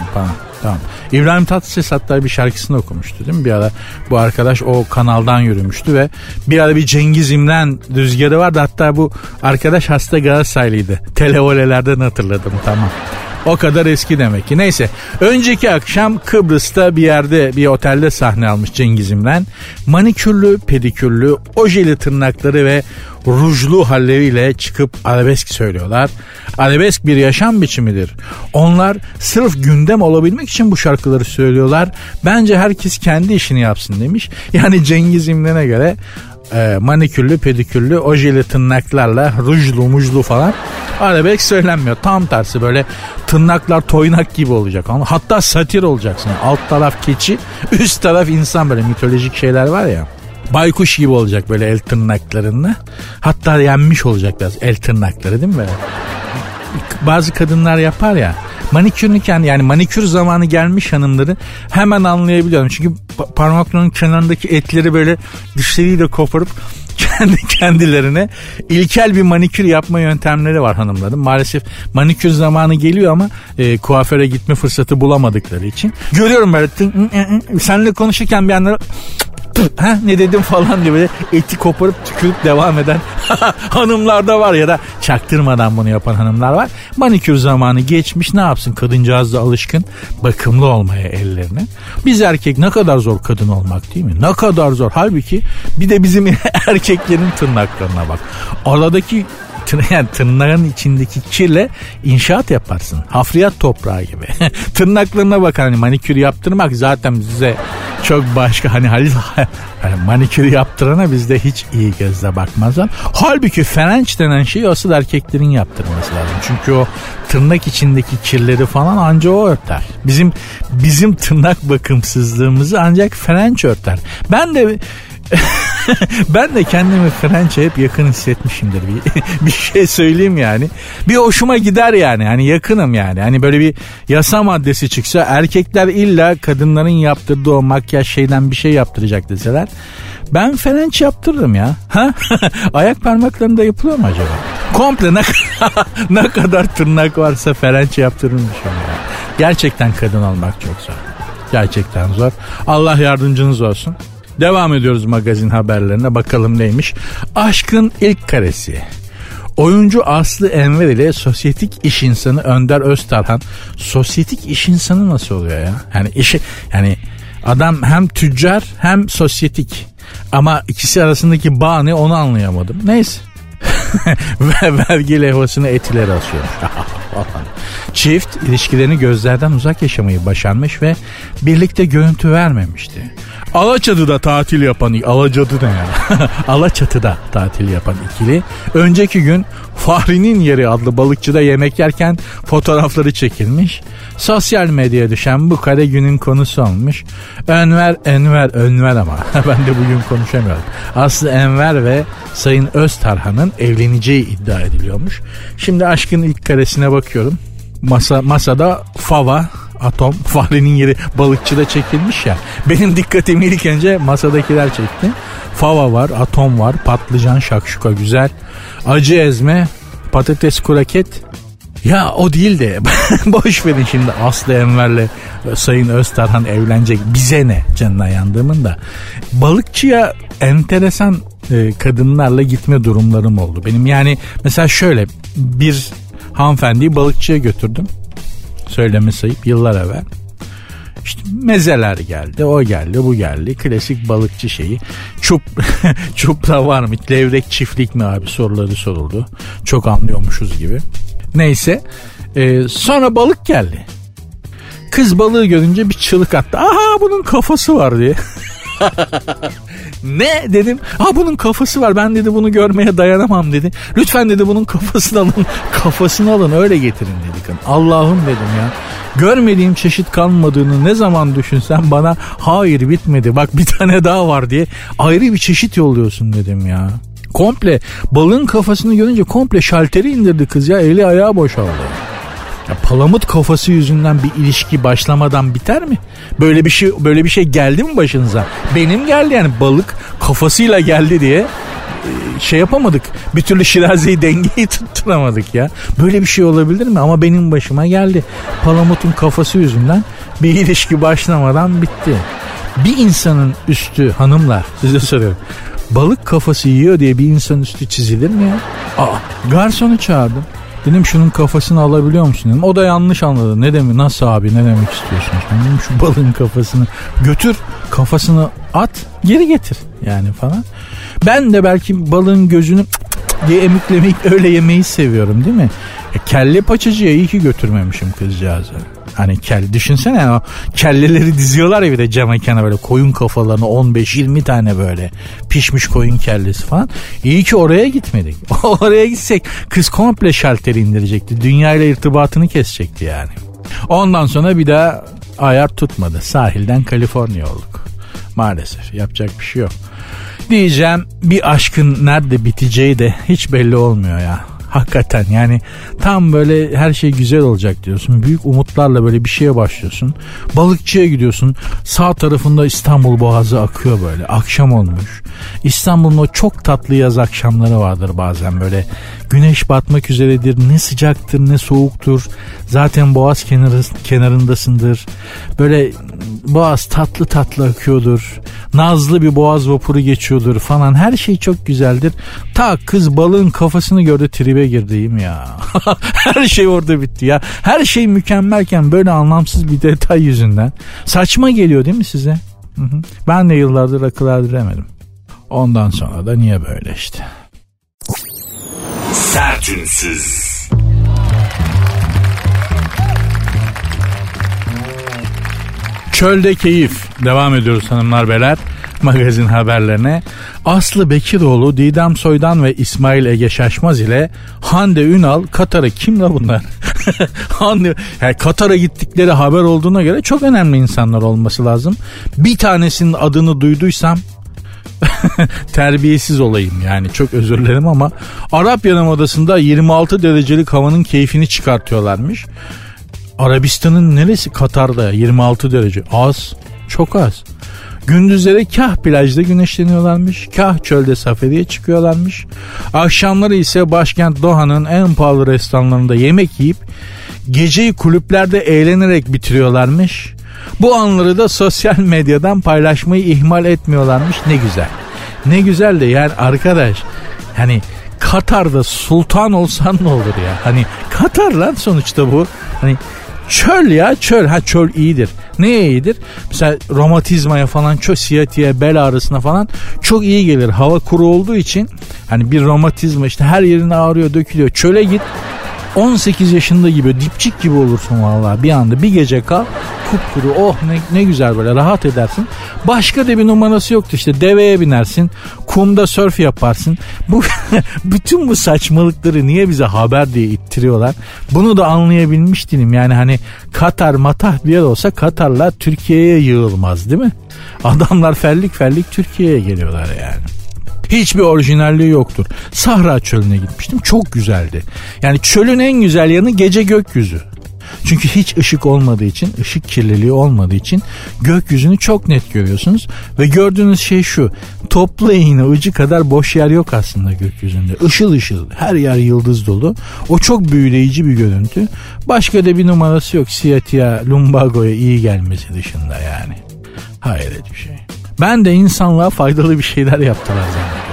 İbrahim Tatlıses hatta bir şarkısını okumuştu değil mi? Bir ara bu arkadaş o kanaldan yürümüştü ve bir ara bir Cengiz İmren rüzgarı vardı. Hatta bu arkadaş hasta Galatasaraylıydı. Televolelerden hatırladım, tamam. O kadar eski demek ki. Neyse. Önceki akşam Kıbrıs'ta bir yerde, bir otelde sahne almış Cengiz İmren. Manikürlü, pedikürlü, ojeli tırnakları ve rujlu halleriyle çıkıp arabesk söylüyorlar. Arabesk bir yaşam biçimidir. Onlar sırf gündem olabilmek için bu şarkıları söylüyorlar. Bence herkes kendi işini yapsın demiş. Yani Cengiz İmren'e göre manikürlü, pedikürlü, ojeli tırnaklarla rujlu, mujlu falan arabesk söylenmiyor. Tam tersi, böyle tırnaklar toynak gibi olacak. Hatta satir olacaksın. Alt taraf keçi, üst taraf insan, böyle mitolojik şeyler var ya. Baykuş gibi olacak böyle el tırnaklarında. Hatta yenmiş olacak biraz el tırnakları, değil mi böyle? Bazı kadınlar yapar ya. Manikürünken, yani manikür zamanı gelmiş hanımları hemen anlayabiliyorum. Çünkü parmaklarının kenarındaki etleri böyle dişleriyle koparıp kendi kendilerine ilkel bir manikür yapma yöntemleri var hanımların. Maalesef manikür zamanı geliyor ama kuaföre gitme fırsatı bulamadıkları için. Görüyorum böyle seninle konuşurken bir anda ne dedim falan diye böyle eti koparıp tükürüp devam eden hanımlar da var, ya da çaktırmadan bunu yapan hanımlar var. Manikür zamanı geçmiş, ne yapsın, kadıncağız da alışkın bakımlı olmaya ellerine. Biz erkek, ne kadar zor kadın olmak değil mi? Ne kadar zor. Halbuki bir de bizim erkeklerin tırnaklarına bak. Aradaki yani tırnağın içindeki kirle inşaat yaparsın. Hafriyat toprağı gibi. Tırnaklarına bakın, hani manikür yaptırmak zaten bize çok başka, hani manikür yaptırana bizde hiç iyi gözle bakmazlar. Halbuki frenç denen şey asıl erkeklerin yaptırması lazım. Çünkü o tırnak içindeki kirleri falan anca o örter. Bizim tırnak bakımsızlığımızı ancak frenç örter. Ben de kendimi Frenç'e hep yakın hissetmişimdir. Bir şey söyleyeyim yani. Bir hoşuma gider yani. Hani yakınım yani. Hani böyle bir yasa maddesi çıksa, erkekler illa kadınların yaptırdığı o makyaj şeyden bir şey yaptıracak deseler, ben Frenç yaptırırım ya. Ha? Ayak parmaklarında yapılıyor mu acaba? Komple ne kadar tırnak varsa Frenç yaptırırmış ya. Gerçekten kadın olmak çok zor. Gerçekten zor. Allah yardımcınız olsun. Devam ediyoruz magazin haberlerine. Bakalım neymiş? Aşkın ilk karesi. Oyuncu Aslı Enver ile sosyetik iş insanı Önder Öztarhan. Sosyetik iş insanı nasıl oluyor ya? Yani adam hem tüccar hem sosyetik. Ama ikisi arasındaki bağ ne, onu anlayamadım. Neyse. Vergi levhasını etileri asıyor. Çift ilişkilerini gözlerden uzak yaşamayı başarmış ve birlikte görüntü vermemişti. Alaçatı'da tatil yapan ikili önceki gün Fahri'nin Yeri adlı balıkçıda yemek yerken fotoğrafları çekilmiş. Sosyal medyaya düşen bu kare günün konusu olmuş. Enver ama ben de bugün konuşamıyorum. Aslı Enver ve Sayın Öztarhan'ın evleneceği iddia ediliyormuş. Şimdi aşkın ilk karesine bakıyorum. Masada fava, atom, Fahri'nin Yeri balıkçıda çekilmiş ya. Benim dikkatimi ilk önce masadakiler çekti. Fava var, atom var, patlıcan, şakşuka güzel. Acı ezme, patates kuraket. Ya o değil de boş verin şimdi Aslı Enver'le Sayın Öztarhan evlenecek. Bize ne canına yandığımın da. Balıkçıya enteresan kadınlarla gitme durumlarım oldu benim. Yani mesela şöyle, bir hanımefendiyi balıkçıya götürdüm. Söylemesi ayıp, yıllar evvel. İşte mezeler geldi, o geldi, bu geldi. Klasik balıkçı şeyi. Çupra var mı, levrek çiftlik mi abi soruları soruldu. Çok anlıyormuşuz gibi. Neyse. Sonra balık geldi. Kız balığı görünce bir çığlık attı. Aha, bunun kafası var diye. Ne dedim? Ha, bunun kafası var. Ben dedi bunu görmeye dayanamam dedi. Lütfen dedi bunun kafasını alın. Kafasını alın, öyle getirin dedik. Allah'ım dedim ya. Görmediğim çeşit kalmadığını ne zaman düşünsem bana hayır bitmedi. Bak bir tane daha var diye ayrı bir çeşit yolluyorsun dedim ya. Komple balığın kafasını görünce komple şalteri indirdi kız ya. Eli ayağı boşaldı. Ya palamut kafası yüzünden bir ilişki başlamadan biter mi? Böyle bir şey geldi mi başınıza? Benim geldi yani, balık kafasıyla geldi diye şey yapamadık. Bir türlü şirazeyi, dengeyi tutturamadık ya. Böyle bir şey olabilir mi? Ama benim başıma geldi. Palamutun kafası yüzünden bir ilişki başlamadan bitti. Bir insanın üstü, hanımlar size soruyorum, balık kafası yiyor diye bir insanın üstü çizilir mi ya? Garsonu çağırdım. Dedim şunun kafasını alabiliyor musun dedim. O da yanlış anladı. Ne demek, nasıl abi, ne demek istiyorsunuz? Dedim şu balığın kafasını götür, kafasını at, geri getir yani falan. Ben de belki balığın gözünü diye emiklemek, öyle yemeyi seviyorum değil mi? Kelle paçacıya iyi ki götürmemişim kızcağızı. Hani düşünsene yani, o kelleleri diziyorlar ya bir de cam ekana, böyle koyun kafalarını 15-20 tane böyle pişmiş koyun kellesi falan. İyi ki oraya gitmedik. Oraya gitsek kız komple şalteri indirecekti. Dünyayla irtibatını kesecekti yani. Ondan sonra bir daha ayar tutmadı. Sahilden Kaliforniya olduk. Maalesef yapacak bir şey yok. Diyeceğim, bir aşkın nerede biteceği de hiç belli olmuyor ya. Hakikaten yani tam böyle her şey güzel olacak diyorsun. Büyük umutlarla böyle bir şeye başlıyorsun. Balıkçıya gidiyorsun. Sağ tarafında İstanbul Boğazı akıyor böyle. Akşam olmuş. İstanbul'un o çok tatlı yaz akşamları vardır bazen böyle. Güneş batmak üzeredir. Ne sıcaktır ne soğuktur. Zaten Boğaz kenarındasındır. Böyle Boğaz tatlı tatlı akıyordur. Nazlı bir Boğaz vapuru geçiyordur falan. Her şey çok güzeldir. Ta kız balığın kafasını gördü, tribe girdiğim ya. Her şey orada bitti ya. Her şey mükemmelken böyle anlamsız bir detay yüzünden. Saçma geliyor değil mi size? Hı. Ben de yıllardır akıl erdiremedim. Ondan sonra da niye böyle işte. Sertünsüz. Çölde keyif. Devam ediyoruz hanımlar beyler magazin haberlerine. Aslı Bekiroğlu, Didem Soydan ve İsmail Ege Şaşmaz ile Hande Ünal Katar'a, kim la bunlar? Hande, yani Katar'a gittikleri haber olduğuna göre çok önemli insanlar olması lazım. Bir tanesinin adını duyduysam terbiyesiz olayım yani, çok özür dilerim ama Arap Yarımadası'nda 26 derecelik havanın keyfini çıkartıyorlarmış. Arabistan'ın neresi? Katar'da 26 derece. Az. Çok az. Gündüzleri kah plajda güneşleniyorlarmış, kah çölde safariye çıkıyorlarmış. Akşamları ise başkent Doha'nın en pahalı restoranlarında yemek yiyip geceyi kulüplerde eğlenerek bitiriyorlarmış. Bu anları da sosyal medyadan paylaşmayı ihmal etmiyorlarmış. Ne güzel. Ne güzel de yani arkadaş, hani Katar'da sultan olsan ne olur ya? Hani Katar lan sonuçta bu. Hani çöl ya, çöl. Ha, çöl iyidir. Neye iyidir? Mesela romatizmaya falan, çok siyatiye, bel ağrısına falan çok iyi gelir. Hava kuru olduğu için hani bir romatizma, işte her yerin ağrıyor, dökülüyor. Çöle git, 18 yaşında gibi, dipçik gibi olursun vallahi bir anda. Bir gece kal, kupkuru, oh ne güzel, böyle rahat edersin. Başka da bir numarası yoktu işte, deveye binersin, kumda sörf yaparsın. Bu bütün bu saçmalıkları niye bize haber diye ittiriyorlar? Bunu da anlayabilmiş değilim. Yani hani Katar matah bir yer olsa Katarlar Türkiye'ye yığılmaz değil mi? Adamlar fellik fellik Türkiye'ye geliyorlar yani. Hiçbir orijinalliği yoktur. Sahra çölüne gitmiştim. Çok güzeldi. Yani çölün en güzel yanı gece gökyüzü. Çünkü hiç ışık olmadığı için, ışık kirliliği olmadığı için gökyüzünü çok net görüyorsunuz. Ve gördüğünüz şey şu: toplu iğne ucu kadar boş yer yok aslında gökyüzünde. Işıl ışıl, her yer yıldız dolu. O çok büyüleyici bir görüntü. Başka da bir numarası yok. Siyatiya, lumbagoya iyi gelmesi dışında yani. Hayret bir şey. Ben de insanlığa faydalı bir şeyler yaptılar zannediyorum.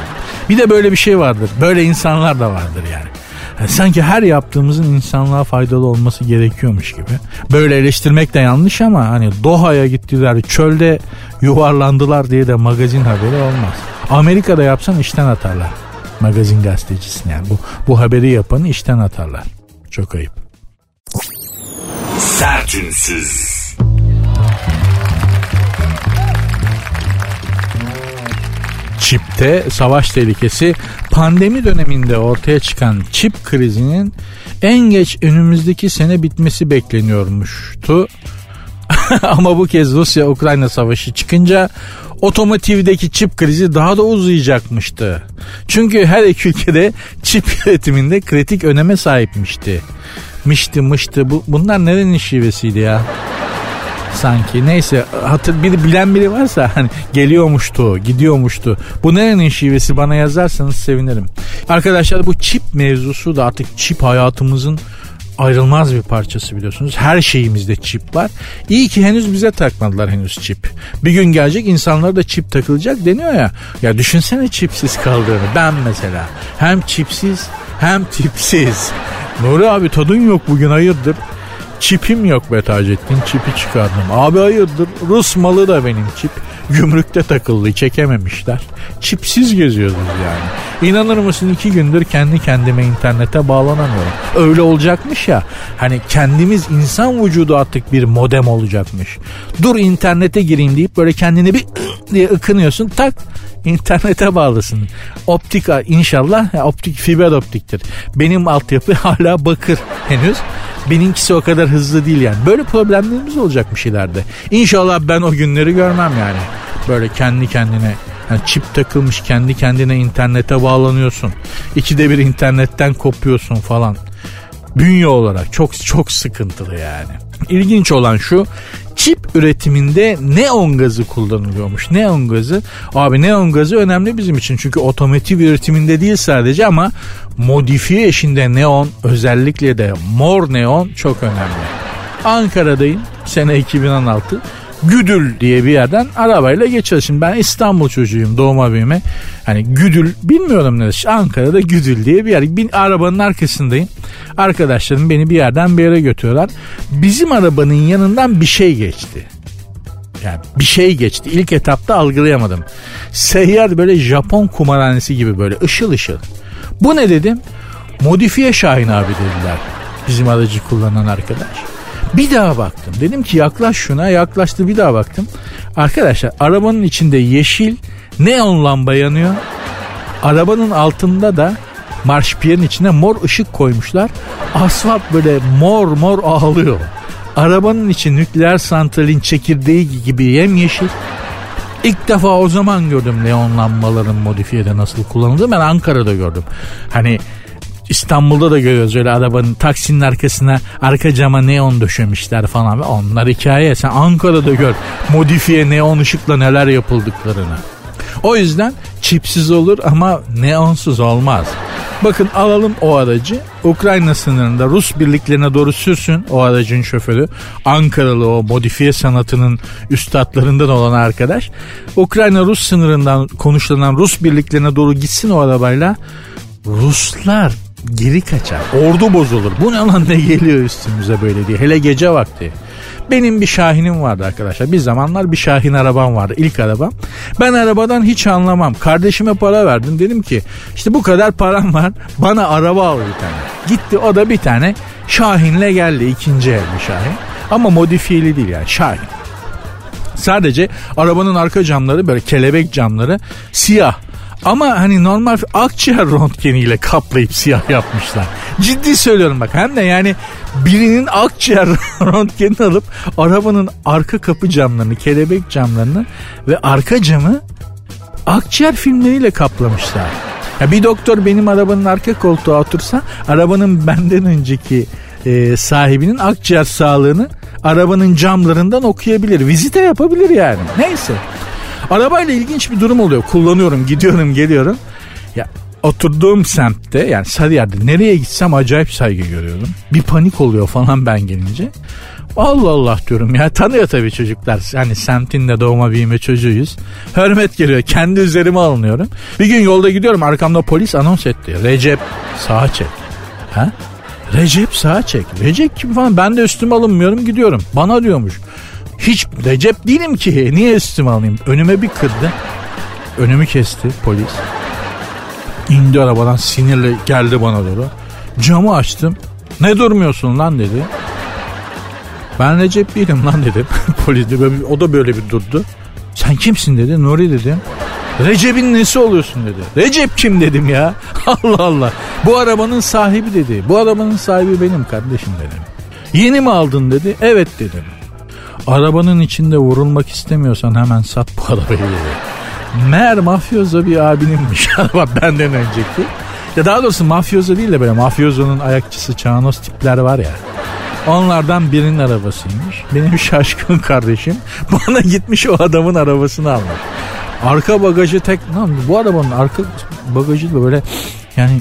Bir de böyle bir şey vardır. Böyle insanlar da vardır yani. Sanki her yaptığımızın insanlığa faydalı olması gerekiyormuş gibi. Böyle eleştirmek de yanlış ama hani Doha'ya gittiler, çölde yuvarlandılar diye de magazin haberi olmaz. Amerika'da yapsan işten atarlar. Magazin gazetecisini yani. Bu haberi yapanı işten atarlar. Çok ayıp. Sertünsüz. Çip'te savaş tehlikesi. Pandemi döneminde ortaya çıkan çip krizinin en geç önümüzdeki sene bitmesi bekleniyormuştu. Ama bu kez Rusya-Ukrayna savaşı çıkınca otomotivdeki çip krizi daha da uzayacakmıştı. Çünkü her iki ülkede çip üretiminde kritik öneme sahipmişti. Bunlar nerenin şivesiydi ya? Sanki neyse, biri bilen biri varsa hani geliyormuştu, gidiyormuştu. Bu nerenin şivesi, bana yazarsanız sevinirim. Arkadaşlar, bu çip mevzusu da artık, çip hayatımızın ayrılmaz bir parçası biliyorsunuz. Her şeyimizde çip var. İyi ki henüz bize takmadılar çip. Bir gün gelecek, insanlara da çip takılacak deniyor ya. Ya düşünsene çipsiz kaldığını. Ben mesela hem çipsiz hem tipsiz. Nuri abi tadın yok bugün, hayırdır? Çipim yok be Taceddin, çipi çıkardım. Abi hayırdır, Rus malı da benim çip. Gümrükte takıldı, çekememişler. Çipsiz geziyoruz yani. İnanır mısın, 2 gündür kendi kendime internete bağlanamıyorum. Öyle olacakmış ya, hani kendimiz, insan vücudu artık bir modem olacakmış. Dur internete gireyim deyip böyle kendini bir diye ıkınıyorsun, tak internete bağlısın. Optik inşallah, optik fiber optiktir. Benim altyapı hala bakır henüz. Benimkisi o kadar hızlı değil yani. Böyle problemlerimiz olacakmış ileride. İnşallah ben o günleri görmem yani. Böyle kendi kendine, yani çip takılmış, kendi kendine internete bağlanıyorsun. 2'de 1 internetten kopuyorsun falan. Bünye olarak çok çok sıkıntılı yani. İlginç olan şu: çip üretiminde neon gazı kullanılıyormuş. Neon gazı. Abi neon gazı önemli bizim için. Çünkü otomotiv üretiminde değil sadece, ama modifiye işinde neon, özellikle de mor neon çok önemli. Ankara'dayım. Sene 2016. Güdül diye bir yerden arabayla geçiyoruz. Şimdi ben İstanbul çocuğuyum doğma büyüme. Hani Güdül bilmiyorum neresi. Ankara'da Güdül diye bir yer. Arabanın arkasındayım. Arkadaşlarım beni bir yerden bir yere götürüyorlar. Bizim arabanın yanından bir şey geçti. Yani bir şey geçti. İlk etapta algılayamadım. Seyyar, böyle Japon kumarhanesi gibi, böyle ışıl ışıl. Bu ne dedim? Modifiye Şahin abi dediler bizim aracı kullanan arkadaş. Bir daha baktım. Dedim ki yaklaş şuna. Yaklaştı, bir daha baktım. Arkadaşlar arabanın içinde yeşil neon lamba yanıyor. Arabanın altında da marşpiyenin içine mor ışık koymuşlar. Asfalt böyle mor mor ağlıyor. Arabanın içi nükleer santralin çekirdeği gibi yemyeşil. İlk defa o zaman gördüm neon lambaların modifiyede nasıl kullanıldığı. Ben Ankara'da gördüm. Hani İstanbul'da da görüyoruz öyle, arabanın taksinin arkasına, arka cama neon döşemişler falan. Onlar hikaye. Sen Ankara'da gör modifiye neon ışıkla neler yapıldıklarını. O yüzden çipsiz olur ama neonsuz olmaz. Bakın alalım o aracı. Ukrayna sınırında Rus birliklerine doğru sürsün o aracın şoförü. Ankaralı o modifiye sanatının üstadlarından olan arkadaş. Ukrayna-Rus sınırından konuşlanan Rus birliklerine doğru gitsin o arabayla. Ruslar geri kaçar. Ordu bozulur. Bu ne lan, ne geliyor üstümüze böyle diye. Hele gece vakti. Benim bir Şahin'im vardı arkadaşlar. Bir zamanlar bir Şahin arabam vardı. İlk arabam. Ben arabadan hiç anlamam. Kardeşime para verdim. Dedim ki işte bu kadar param var. Bana araba al bir tane. Gitti o da bir tane Şahin'le geldi. İkinci el bir Şahin. Ama modifiyeli değil yani, Şahin. Sadece arabanın arka camları böyle kelebek camları siyah. Ama hani normal akciğer röntgeniyle kaplayıp siyah yapmışlar. Ciddi söylüyorum bak, hem de yani birinin akciğer röntgenini alıp arabanın arka kapı camlarını, kelebek camlarını ve arka camı akciğer filmleriyle kaplamışlar. Ya bir doktor benim arabanın arka koltuğa otursa arabanın benden önceki sahibinin akciğer sağlığını arabanın camlarından okuyabilir. Vizite yapabilir yani. Neyse. Arabayla ilginç bir durum oluyor. Kullanıyorum, gidiyorum, geliyorum. Ya oturduğum semtte, yani Sarıyer'de nereye gitsem acayip saygı görüyorum. Bir panik oluyor falan ben gelince. Allah Allah diyorum ya, tanıyor tabii çocuklar. Hani semtin de doğma büyüme çocuğuyuz. Hürmet geliyor. Kendi üzerime alınıyorum. Bir gün yolda gidiyorum, arkamda polis anons etti. Recep sağa çek. Ha? Recep sağa çek. Recep kim falan, ben de üstüme alınmıyorum, gidiyorum. Bana diyormuş. Hiç Recep değilim ki, niye üstüme alayım? Önüme bir kırdı. Önümü kesti polis. İndi arabadan, sinirle geldi bana doğru. Camı açtım. Ne durmuyorsun lan dedi. Ben Recep değilim lan dedim. Polis de böyle, o da böyle bir durdu. Sen kimsin dedi. Nuri dedim. Recep'in nesi oluyorsun dedi. Recep kim dedim ya. Allah Allah. Bu arabanın sahibi dedi. Bu arabanın sahibi benim kardeşim dedim. Yeni mi aldın dedi. Evet dedim. Arabanın içinde vurulmak istemiyorsan hemen sat bu arabayı. Meğer mafyoza bir abininmiş araba benden önceki. Ya daha doğrusu mafyoza değil de böyle mafyozonun ayakçısı çağnos tipler var ya. Onlardan birinin arabasıymış. Benim şaşkın kardeşim bana gitmiş o adamın arabasını almış. Arka bagajı tek... Bu arabanın arka bagajı da böyle yani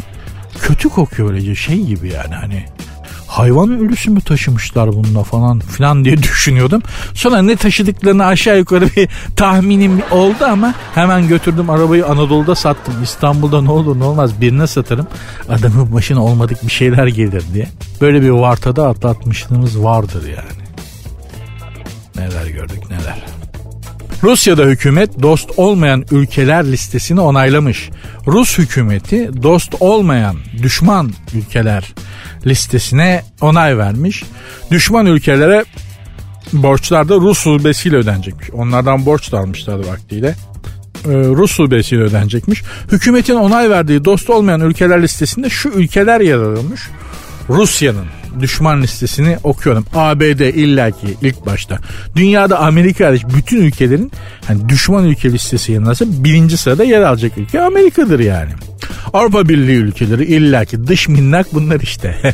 kötü kokuyor, öylece şey gibi yani hani. Hayvan ölüsü mü taşımışlar bununla falan filan diye düşünüyordum. Sonra ne taşıdıklarını aşağı yukarı bir tahminim oldu ama hemen götürdüm arabayı, Anadolu'da sattım. İstanbul'da ne olur ne olmaz birine satarım, adamın başına olmadık bir şeyler gelir diye. Böyle bir vartada atlatmışlığımız vardır yani. Neler gördük neler. Rusya'da hükümet dost olmayan ülkeler listesini onaylamış. Rus hükümeti dost olmayan düşman ülkeler listesine onay vermiş. Düşman ülkelere borçlar da Rus rubesiyle ödenecekmiş. Onlardan borç da almışlardı vaktiyle. Rus rubesiyle ödenecekmiş. Hükümetin onay verdiği dost olmayan ülkeler listesinde şu ülkeler yer alıyormuş. Rusya'nın düşman listesini okuyorum. ABD illaki ilk başta. Dünyada Amerika hariç bütün ülkelerin hani düşman ülke listesi yanılırsa birinci sırada yer alacak ülke Amerika'dır yani. Avrupa Birliği ülkeleri illaki dış minnak bunlar işte.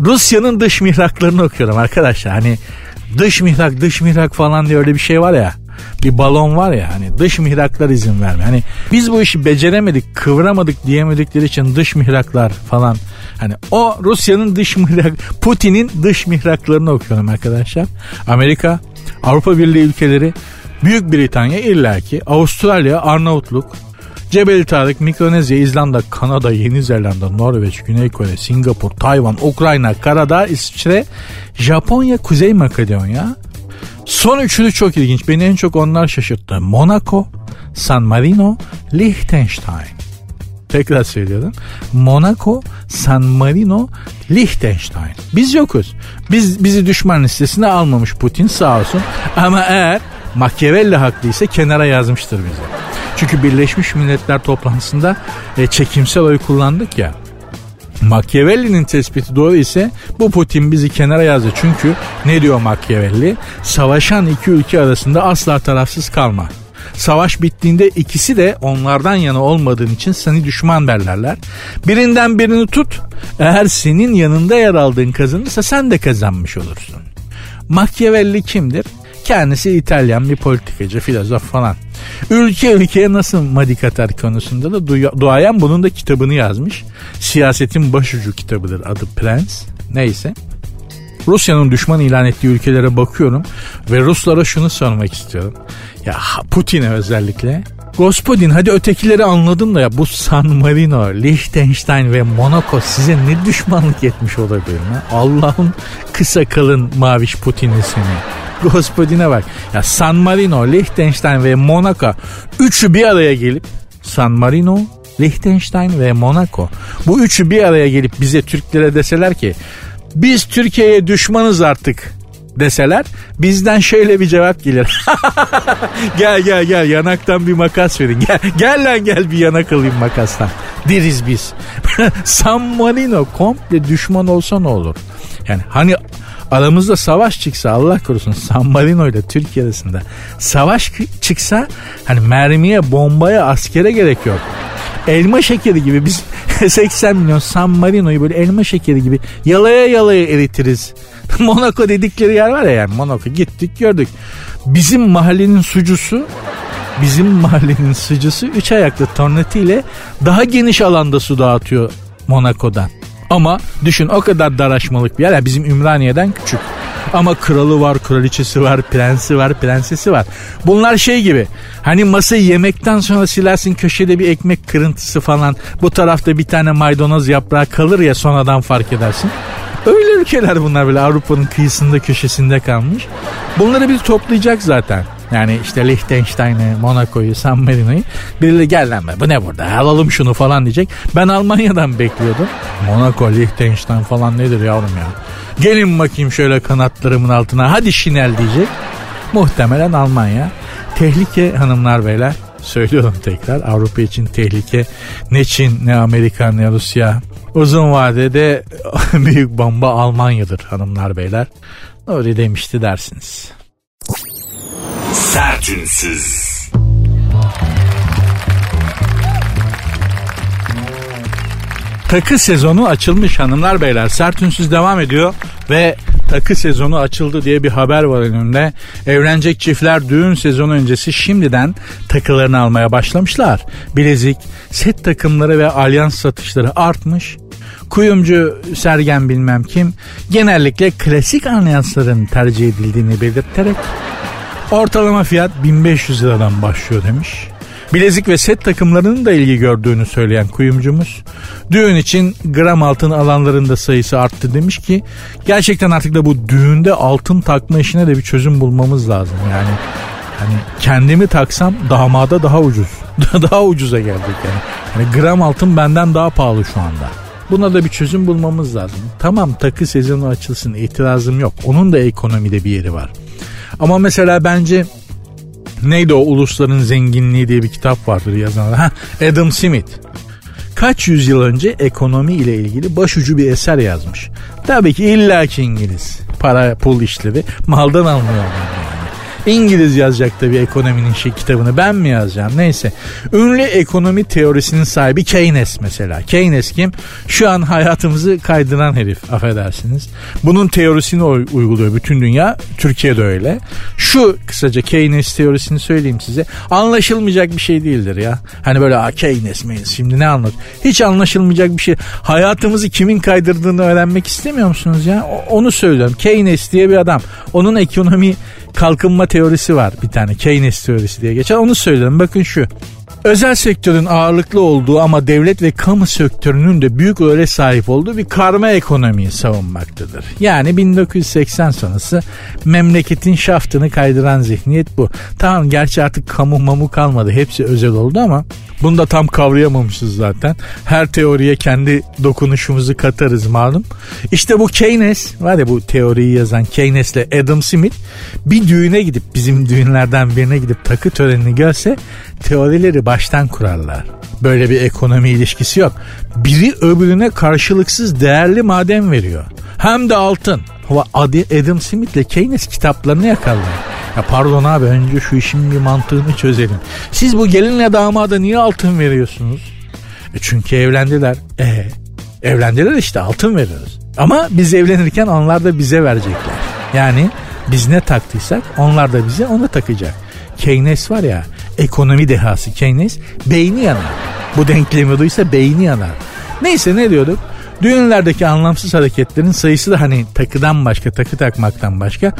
Rusya'nın dış mihraklarını okuyorum arkadaşlar. Hani dış mihrak falan diye öyle bir şey var ya. Bir balon var ya hani, dış mihraklar izin vermiyor. Hani biz bu işi beceremedik, kıvıramadık diyemedikleri için dış mihraklar falan. Hani o Rusya'nın dış mihrak, Putin'in dış mihraklarını okuyorum arkadaşlar. Amerika, Avrupa Birliği ülkeleri, Büyük Britanya illaki, Avustralya, Arnavutluk, Cebel Tarık, Mikronezya, İzlanda, Kanada, Yeni Zelanda, Norveç, Güney Kore, Singapur, Tayvan, Ukrayna, Karadağ, İsviçre, Japonya, Kuzey Makedonya. Son üçlü çok ilginç. Beni en çok onlar şaşırttı. Monaco, San Marino, Liechtenstein. Tekrar söylüyorum. Monaco, San Marino, Liechtenstein. Biz yokuz. Bizi düşman listesine almamış Putin, sağ olsun. Ama eğer Machiavelli haklıysa kenara yazmıştır bizi. Çünkü Birleşmiş Milletler toplantısında çekimsel oy kullandık ya. Machiavelli'nin tespiti doğru ise bu Putin bizi kenara yazdı. Çünkü ne diyor Machiavelli? Savaşan iki ülke arasında asla tarafsız kalma. Savaş bittiğinde ikisi de onlardan yana olmadığın için seni düşman derlerler. Birinden birini tut. Eğer senin yanında yer aldığın kazanırsa sen de kazanmış olursun. Machiavelli kimdir? Kendisi İtalyan bir politikacı, filozof falan. Ülke ülkeye nasıl madik atar konusunda da duayen bunun da kitabını yazmış. Siyasetin başucu kitabıdır, adı Prens. Neyse. Rusya'nın düşman ilan ettiği ülkelere bakıyorum ve Ruslara şunu sormak istiyorum. Ya Putin'e özellikle. Gospodin, hadi ötekileri anladım da ya bu San Marino, Liechtenstein ve Monaco size ne düşmanlık etmiş olabilir mi? Allah'ın kısa kalın maviş Putin'i seni. Gospodine bak. Ya San Marino, Liechtenstein ve Monaco üçü bir araya gelip San Marino, Liechtenstein ve Monaco bu üçü bir araya gelip bize Türklere deseler ki biz Türkiye'ye düşmanız artık deseler bizden şöyle bir cevap gelir. gel yanaktan bir makas verin. Gel bir yanak alayım makastan. Deriz biz. San Marino komple düşman olsa ne olur? Yani hani aramızda savaş çıksa, Allah korusun, San Marino ile Türkiye arasında savaş çıksa hani mermiye, bombaya, askere gerek yok. Elma şekeri gibi biz 80 milyon San Marino'yu böyle elma şekeri gibi yalaya eritiriz. Monaco dedikleri yer var ya, yani Monaco gittik gördük. Bizim mahallenin sucusu 3 ayaklı tornatiyle daha geniş alanda su dağıtıyor Monaco'dan. Ama düşün, o kadar daraşmalık bir yer. Yani bizim Ümraniye'den küçük. Ama kralı var, kraliçesi var, prensi var, prensesi var. Bunlar şey gibi. Hani masayı yemekten sonra silersin, köşede bir ekmek kırıntısı falan. Bu tarafta bir tane maydanoz yaprağı kalır ya, sonradan fark edersin. Öyle ülkeler bunlar, böyle Avrupa'nın kıyısında köşesinde kalmış. Bunları bir toplayacak zaten. Yani işte Liechtenstein'i, Monaco'yu, San Marino'yu. Birileri gel lan be, bu ne burada, alalım şunu falan diyecek. Ben Almanya'dan bekliyordum. Monaco, Liechtenstein falan nedir yavrum ya? Gelin bakayım şöyle kanatlarımın altına, hadi şinel diyecek. Muhtemelen Almanya. Tehlike hanımlar beyler. Söylüyorum tekrar, Avrupa için tehlike. Ne Çin, ne Amerika, ne Rusya. Uzun vadede büyük bomba Almanya'dır hanımlar beyler. Nuri demişti dersiniz. Sertünsüz. Takı sezonu açılmış hanımlar beyler. Sertünsüz devam ediyor ve takı sezonu açıldı diye bir haber var önümde. Evlenecek çiftler düğün sezonu öncesi şimdiden takılarını almaya başlamışlar. Bilezik, set takımları ve alyans satışları artmış. Kuyumcu Sergen bilmem kim genellikle klasik alyansların tercih edildiğini belirterek ortalama fiyat 1500 liradan başlıyor demiş. Bilezik ve set takımlarının da ilgi gördüğünü söyleyen kuyumcumuz, düğün için gram altın alanların da sayısı arttı demiş ki gerçekten artık da bu düğünde altın takma işine de bir çözüm bulmamız lazım. Yani hani kendimi taksam damada daha ucuz, daha ucuza gelecek yani gram altın benden daha pahalı şu anda. Buna da bir çözüm bulmamız lazım. Tamam, takı sezonu açılsın, itirazım yok. Onun da ekonomide bir yeri var. Ama mesela bence neydi o Ulusların Zenginliği diye bir kitap vardır yazan. Adam Smith. Kaç yüzyıl önce ekonomi ile ilgili başucu bir eser yazmış. Tabii ki illaki İngiliz. Para, pul işleri maldan almıyor. İngiliz yazacak da bir ekonominin kitabını ben mi yazacağım? Neyse. Ünlü ekonomi teorisinin sahibi Keynes mesela. Keynes kim? Şu an hayatımızı kaydıran herif, affedersiniz. Bunun teorisini uyguluyor bütün dünya. Türkiye'de öyle. Şu kısaca Keynes teorisini söyleyeyim size. Anlaşılmayacak bir şey değildir ya. Hani böyle Keynes miyiz şimdi, ne anlat? Hiç anlaşılmayacak bir şey. Hayatımızı kimin kaydırdığını öğrenmek istemiyor musunuz ya? Onu söylüyorum. Keynes diye bir adam. Onun ekonomi kalkınma teorisi var bir tane, Keynes teorisi diye geçer, onu söyleyelim. Bakın şu, özel sektörün ağırlıklı olduğu ama devlet ve kamu sektörünün de büyük role sahip olduğu bir karma ekonomiyi savunmaktadır. Yani 1980 sonrası memleketin şaftını kaydıran zihniyet bu. Tamam, gerçi artık kamu mamu kalmadı, hepsi özel oldu ama Bunu da tam kavrayamamışız zaten. Her teoriye kendi dokunuşumuzu katarız malum. İşte bu Keynes var ya, bu teoriyi yazan Keynes'le Adam Smith bir düğüne gidip, bizim düğünlerden birine gidip takı törenini görse teorileri baştan kurarlar. Böyle bir ekonomi ilişkisi yok. Biri öbürüne karşılıksız değerli maden veriyor. Hem de altın. Adam Smith'le Keynes kitaplarını yakarlar. Ya pardon abi, önce şu işin bir mantığını çözelim. Siz bu gelinle damada niye altın veriyorsunuz? Çünkü evlendiler. Evlendiler işte, altın veriyoruz. Ama biz evlenirken onlar da bize verecekler. Yani biz ne taktıysak onlar da bize onu takacak. Keynes var ya, ekonomi dehası Keynes, beyni yanar. Bu denklemi duysa beyni yanar. Neyse, ne diyorduk? Düğünlerdeki anlamsız hareketlerin sayısı da, hani takıdan başka, takı takmaktan başka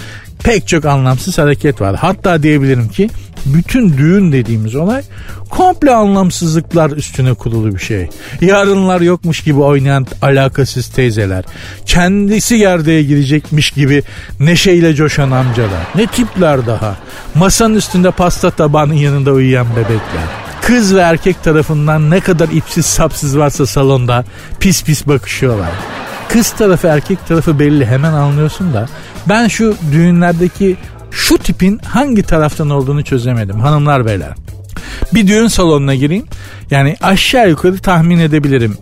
pek çok anlamsız hareket var. Hatta diyebilirim ki bütün düğün dediğimiz olay komple anlamsızlıklar üstüne kurulu bir şey. Yarınlar yokmuş gibi oynayan alakasız teyzeler, kendisi gerdeğe girecekmiş gibi neşeyle coşan amcalar, ne tipler daha. Masanın üstünde pasta tabağının yanında uyuyan bebekler. Kız ve erkek tarafından ne kadar ipsiz sapsız varsa salonda pis pis bakışıyorlar. Kız tarafı erkek tarafı belli, hemen anlıyorsun da ben şu düğünlerdeki şu tipin hangi taraftan olduğunu çözemedim hanımlar beyler. Bir düğün salonuna gireyim, yani aşağı yukarı tahmin edebilirim.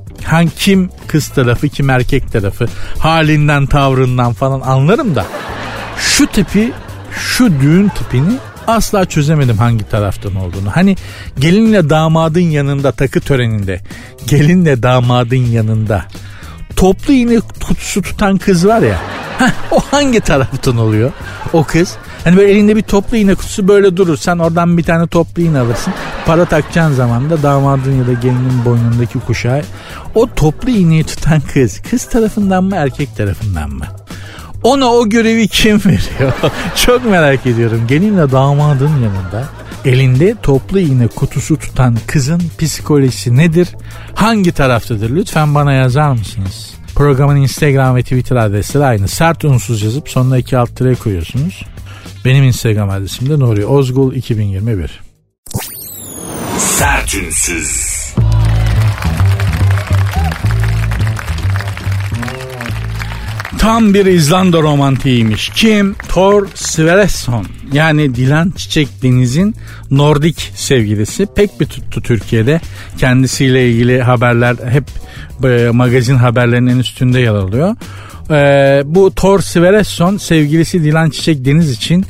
Kim kız tarafı, kim erkek tarafı, halinden tavrından falan anlarım da şu tipi, şu düğün tipini asla çözemedim hangi taraftan olduğunu. Hani gelinle damadın yanında takı töreninde, gelinle damadın yanında toplu iğne kutusu tutan kız var ya, o hangi taraftan oluyor o kız? Hani böyle elinde bir toplu iğne kutusu böyle durur, sen oradan bir tane toplu iğne alırsın, para takacağın zaman da damadın ya da gelinin boynundaki kuşağı, o toplu iğneyi tutan kız, kız tarafından mı erkek tarafından mı? Ona o görevi kim veriyor? Çok merak ediyorum. Gelinle damadın yanında elinde toplu iğne kutusu tutan kızın psikolojisi nedir? Hangi taraftadır? Lütfen bana yazar mısınız? Programın Instagram ve Twitter adresleri aynı. Sert unsuz yazıp sonuna 2 alt tire koyuyorsunuz. Benim Instagram adresim de Nuri Özgül 2021. Sert unsuz. Tam bir İzlanda romantiymiş. Kim? Thor Sveinsson, yani Dilan Çiçek Deniz'in Nordik sevgilisi. Pek bir tuttu Türkiye'de. Kendisiyle ilgili haberler hep magazin haberlerinin üstünde yer alıyor. Bu Thor Sveinsson sevgilisi Dilan Çiçek Deniz için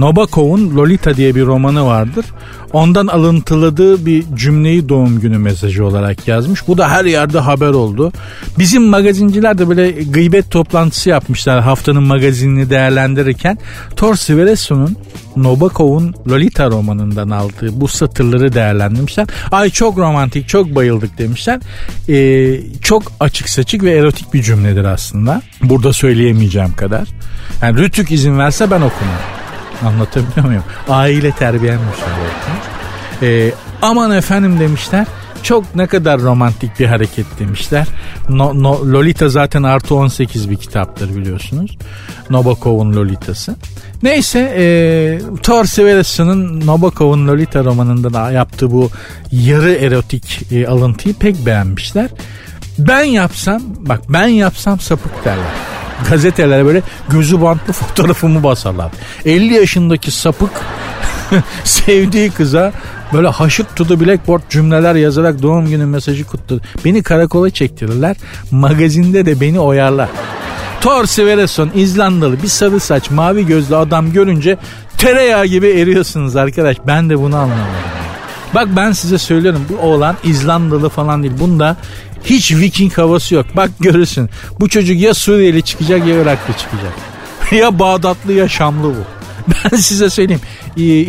Nabokov'un Lolita diye bir romanı vardır. Ondan alıntıladığı bir cümleyi doğum günü mesajı olarak yazmış. Bu da her yerde haber oldu. Bizim magazinciler de böyle gıybet toplantısı yapmışlar haftanın magazinini değerlendirirken. Thor Sveisson'un Nabokov'un Lolita romanından aldığı bu satırları değerlendirmişler. Ay çok romantik, çok bayıldık demişler. Çok açık saçık ve erotik bir cümledir aslında. Burada söyleyemeyeceğim kadar. Yani Rütük izin verse ben okumam. Anlatabiliyor muyum? Aile terbiyem aman efendim demişler. Çok ne kadar romantik bir hareket demişler. Lolita zaten artı 18 bir kitaptır biliyorsunuz. Nabokov'un Lolita'sı. Neyse Thor Sveinsson'un Nabokov'un Lolita romanında yaptığı bu yarı erotik alıntıyı pek beğenmişler. Ben yapsam sapık derler. Gazetelere böyle gözü bantlı fotoğrafımı basarlar. 50 yaşındaki sapık sevdiği kıza böyle haşık tutu blackboard cümleler yazarak doğum günü mesajı kutladı. Beni karakola çektirirler. Magazinde de beni oyarlar. Thor Sveinsson İzlandalı bir sarı saç mavi gözlü adam görünce tereyağı gibi eriyorsunuz arkadaş. Ben de bunu anlamıyorum. Bak ben size söylüyorum, bu oğlan İzlandalı falan değil. Bunda hiç Viking havası yok. Bak görürsün. Bu çocuk ya Suriyeli çıkacak ya Iraklı çıkacak. Ya Bağdatlı ya Şamlı bu. Ben size söyleyeyim.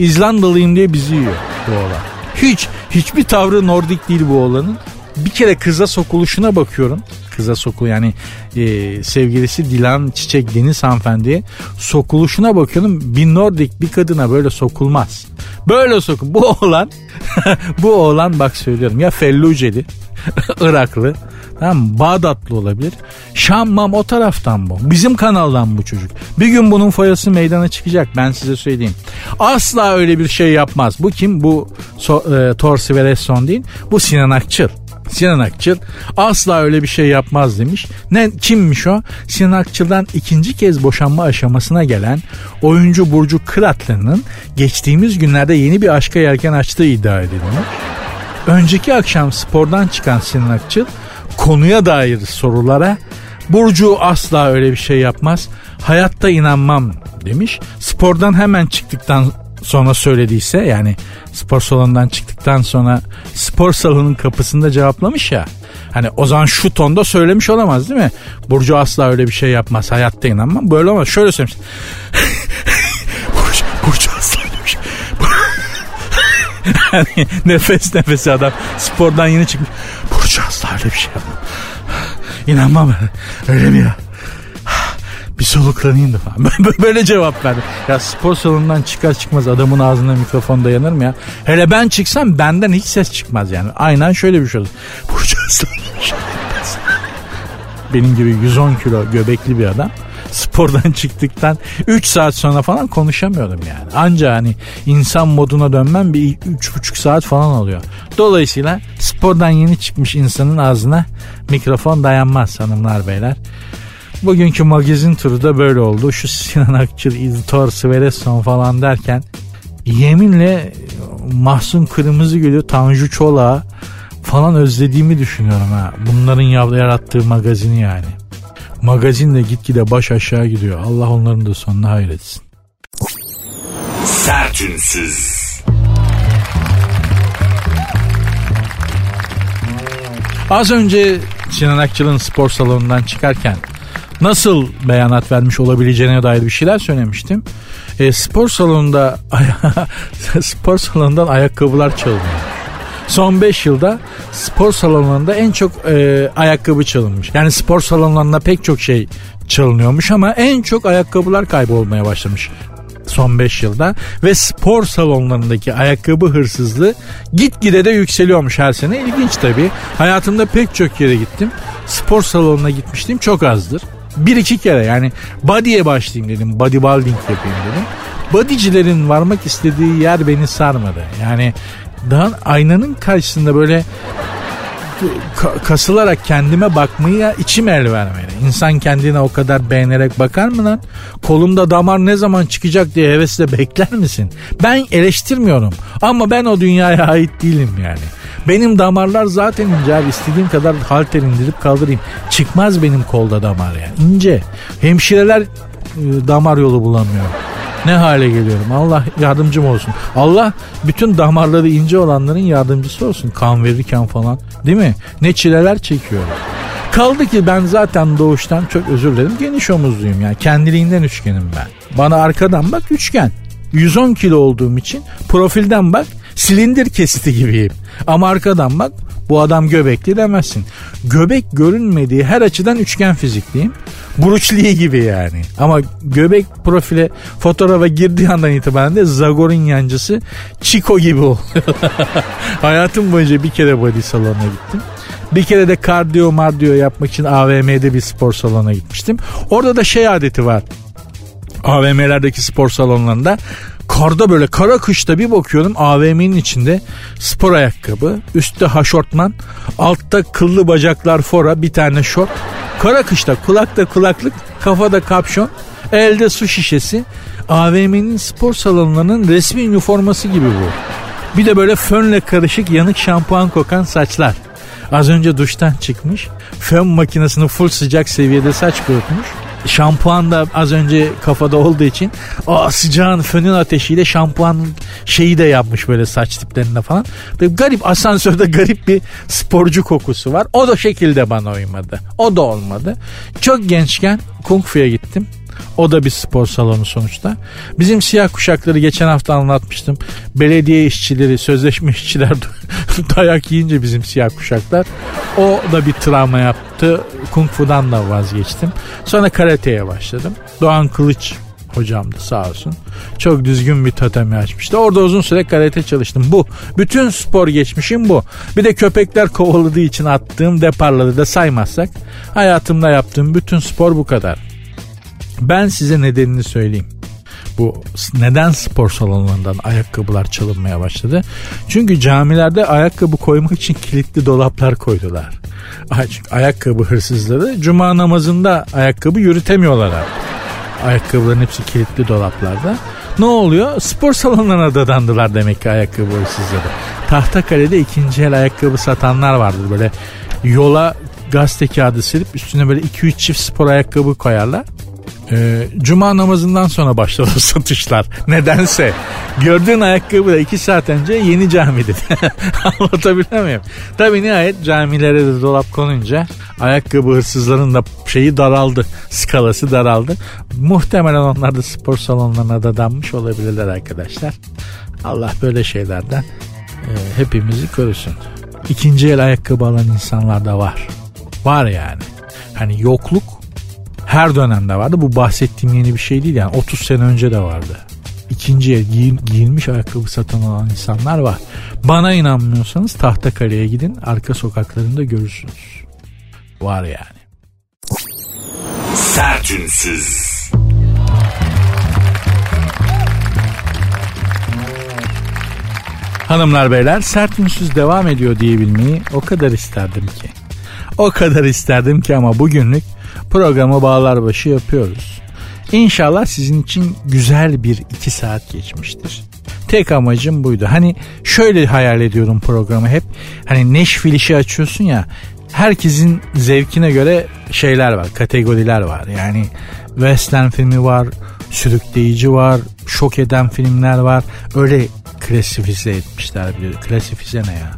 İzlandalıyım diye bizi yiyor bu oğlan. Hiçbir tavrı Nordik değil bu oğlanın. Bir kere kıza sokuluşuna bakıyorum. kıza sokuluyor. Yani sevgilisi Dilan Çiçek Deniz hanımefendiye sokuluşuna bakıyorum. Bir Nordik bir kadına böyle sokulmaz. Böyle sokun. Bu oğlan bak söylüyorum ya Felluceli, Iraklı, tamam mı? Bağdatlı olabilir. Şammam o taraftan bu. Bizim kanaldan bu çocuk. Bir gün bunun foyası meydana çıkacak. Ben size söyleyeyim. Asla öyle bir şey yapmaz. Bu kim? Bu Thor Sveinsson değil. Bu Sinan Akçıl. Sinan Akçıl asla öyle bir şey yapmaz demiş. Ne kimmiş o? Sinan Akçıl'dan ikinci kez boşanma aşamasına gelen oyuncu Burcu Kıratlı'nın geçtiğimiz günlerde yeni bir aşka yelken açtığı iddia ediliyor. Önceki akşam spordan çıkan Sinan Akçıl konuya dair sorulara Burcu asla öyle bir şey yapmaz, hayatta inanmam demiş. Spordan hemen çıktıktan sonra söylediyse, yani spor salonundan çıktıktan sonra spor salonunun kapısında cevaplamış ya, hani o zaman şu tonda söylemiş olamaz değil mi? Burcu asla öyle bir şey yapmaz, hayatta inanmam, böyle olmaz. Şöyle söylemiş. Burcu asla öyle bir şey. Yani nefes nefese adam spordan yeni çıkmış. Burcu asla öyle bir şey yapmam. İnanmam öyle mi ya? Bir soluklanayım da falan. Böyle cevap verdim. Ya spor salonundan çıkar çıkmaz adamın ağzına mikrofon dayanır mı ya? Hele ben çıksam benden hiç ses çıkmaz yani. Aynen şöyle bir şey olur. Burcu asla öyle bir şey yapmaz. Benim gibi 110 kilo göbekli bir adam. Spordan çıktıktan 3 saat sonra falan konuşamıyordum yani. Anca hani insan moduna dönmem bir 3,5 saat falan oluyor. Dolayısıyla spordan yeni çıkmış insanın ağzına mikrofon dayanmaz hanımlar beyler. Bugünkü magazin turu da böyle oldu. Şu Sinan Akçıl, Thor Sveinsson falan derken yeminle Mahsun Kırmızıgül'ü, Tanju Çola falan özlediğimi düşünüyorum ha. Bunların yarattığı magazini yani. Magazin de gitgide baş aşağı gidiyor. Allah onların da sonuna hayretsin. Sertünsüz. Az önce Sinan Akçıl'ın spor salonundan çıkarken nasıl beyanat vermiş olabileceğine dair bir şeyler söylemiştim. Spor salonundan ayakkabılar çalınıyor. Son 5 yılda spor salonlarında en çok ayakkabı çalınmış. Yani spor salonlarında pek çok şey çalınıyormuş ama en çok ayakkabılar kaybolmaya başlamış son 5 yılda. Ve spor salonlarındaki ayakkabı hırsızlığı gitgide de yükseliyormuş her sene. İlginç tabii. Hayatımda pek çok yere gittim. Spor salonuna gitmiştim çok azdır. 1-2 kere yani body'ye başlayayım dedim. Bodybuilding yapayım dedim. Bodycilerin varmak istediği yer beni sarmadı. Yani daha aynanın karşısında böyle kasılarak kendime bakmaya içim el vermedi. İnsan kendine o kadar beğenerek bakar mı lan? Kolumda damar ne zaman çıkacak diye hevesle bekler misin? Ben eleştirmiyorum ama ben o dünyaya ait değilim yani. Benim damarlar zaten ince abi, istediğim kadar halter indirip kaldırayım. Çıkmaz benim kolda damar yani, ince. Hemşireler damar yolu bulamıyor. Ne hale geliyorum. Allah yardımcım olsun. Allah bütün damarları ince olanların yardımcısı olsun. Kan verirken falan. Değil mi? Ne çileler çekiyorum. Kaldı ki ben zaten doğuştan, çok özür dilerim, geniş omuzluyum yani. Kendiliğinden üçgenim ben. Bana arkadan bak üçgen. 110 kilo olduğum için profilden bak silindir kesiti gibiyim. Ama arkadan bak bu adam göbekli demezsin. Göbek görünmediği her açıdan üçgen fizikliyim. Bruce Lee gibi yani. Ama göbek profile fotoğrafa girdiği andan itibaren de Zagor'un yancısı Chico gibi oluyor. Hayatım boyunca bir kere body salonuna gittim. Bir kere de kardiyo yapmak için AVM'de bir spor salonuna gitmiştim. Orada da şey adeti var. AVM'lerdeki spor salonlarında karda böyle kara kışta bir bakıyorum AVM'nin içinde spor ayakkabı, üstte haşortman, altta kıllı bacaklar fora, bir tane şort, kara kışta kulakta kulaklık, kafada kapşon, elde su şişesi. AVM'nin spor salonlarının resmi üniforması gibi bu. Bir de böyle fönle karışık yanık şampuan kokan saçlar. Az önce duştan çıkmış, fön makinesini full sıcak seviyede saç kurutmuş. Şampuan da az önce kafada olduğu için sıcağın fönün ateşiyle şampuan şeyi de yapmış böyle saç tiplerine falan. Böyle garip, asansörde garip bir sporcu kokusu var. O da şekilde bana uymadı. O da olmadı. Çok gençken Kung Fu'ya gittim. O da bir spor salonu sonuçta. Bizim siyah kuşakları geçen hafta anlatmıştım. Belediye işçileri, sözleşme işçiler dayak yiyince bizim siyah kuşaklar. O da bir travma yaptı. Kung Fu'dan da vazgeçtim. Sonra karateye başladım. Doğan Kılıç hocamdı sağ olsun. Çok düzgün bir tatami açmıştı. Orada uzun süre karate çalıştım. Bu. Bütün spor geçmişim bu. Bir de köpekler kovaladığı için attığım deparları da saymazsak hayatımda yaptığım bütün spor bu kadar. Ben size nedenini söyleyeyim. Bu neden spor salonlarından ayakkabılar çalınmaya başladı? Çünkü camilerde ayakkabı koymak için kilitli dolaplar koydular. Çünkü ayakkabı hırsızları cuma namazında ayakkabı yürütemiyorlar artık. Ayakkabıların hepsi kilitli dolaplarda. Ne oluyor? Spor salonlarına dadandılar demek ki ayakkabı hırsızları. Tahtakale'de ikinci el ayakkabı satanlar vardır. Böyle yola gazete kağıdı serip üstüne böyle 2-3 çift spor ayakkabı koyarlar. Cuma namazından sonra başladı satışlar. Nedense gördüğün ayakkabı da 2 saat önce yeni camide. Anlatabiliyor muyum? Tabii nihayet camilere de dolap konunca ayakkabı hırsızların da şeyi daraldı. Skalası daraldı. Muhtemelen onlar da spor salonlarına dadanmış olabilirler arkadaşlar. Allah böyle şeylerden hepimizi korusun. İkinci el ayakkabı alan insanlar da var. Var yani. Hani yokluk her dönemde vardı. Bu bahsettiğim yeni bir şey değil yani. 30 sene önce de vardı. İkinci el giyilmiş ayakkabı satan olan insanlar var. Bana inanmıyorsanız Tahtakale'ye gidin. Arka sokaklarında görürsünüz. Var yani. Sertünsüz. Hanımlar beyler, sertünsüz devam ediyor diyebilmeyi o kadar isterdim ki ama bugünlük programı bağlar başı yapıyoruz. İnşallah sizin için güzel bir 2 saat geçmiştir. Tek amacım buydu. Hani şöyle hayal ediyorum programı hep. Hani neşvil işi açıyorsun ya. Herkesin zevkine göre şeyler var, kategoriler var. Yani western filmi var, sürükleyici var, şok eden filmler var. Öyle klasifize etmişler. Klasifize ne ya?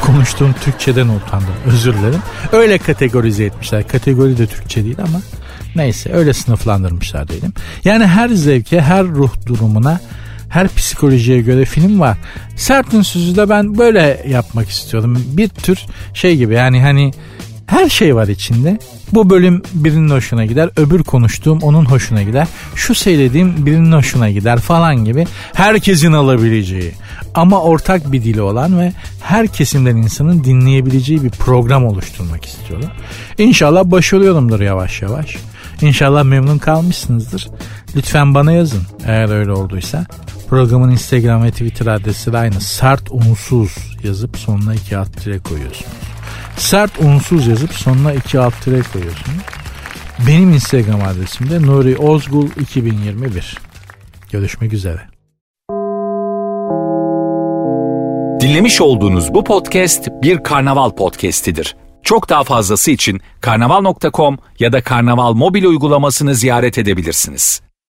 Konuştuğum Türkçeden utandım. Özür dilerim. Öyle kategorize etmişler. Kategori de Türkçe değil ama neyse öyle sınıflandırmışlar diyelim. Yani her zevke, her ruh durumuna, her psikolojiye göre film var. Sertünsüzü de ben böyle yapmak istiyordum. Bir tür şey gibi yani hani her şey var içinde. Bu bölüm birinin hoşuna gider, öbür konuştuğum onun hoşuna gider, şu söylediğim birinin hoşuna gider falan gibi herkesin alabileceği ama ortak bir dili olan ve her kesimden insanın dinleyebileceği bir program oluşturmak istiyorum. İnşallah başarıyorumdur yavaş yavaş. İnşallah memnun kalmışsınızdır. Lütfen bana yazın eğer öyle olduysa. Programın Instagram ve Twitter adresi de aynı. Sert unsuz yazıp sonuna 2 alt tire koyuyorsunuz. Benim Instagram adresim de Nuri Özgül 2021. Görüşmek üzere. Dinlemiş olduğunuz bu podcast bir karnaval podcastidir. Çok daha fazlası için karnaval.com ya da karnaval mobil uygulamasını ziyaret edebilirsiniz.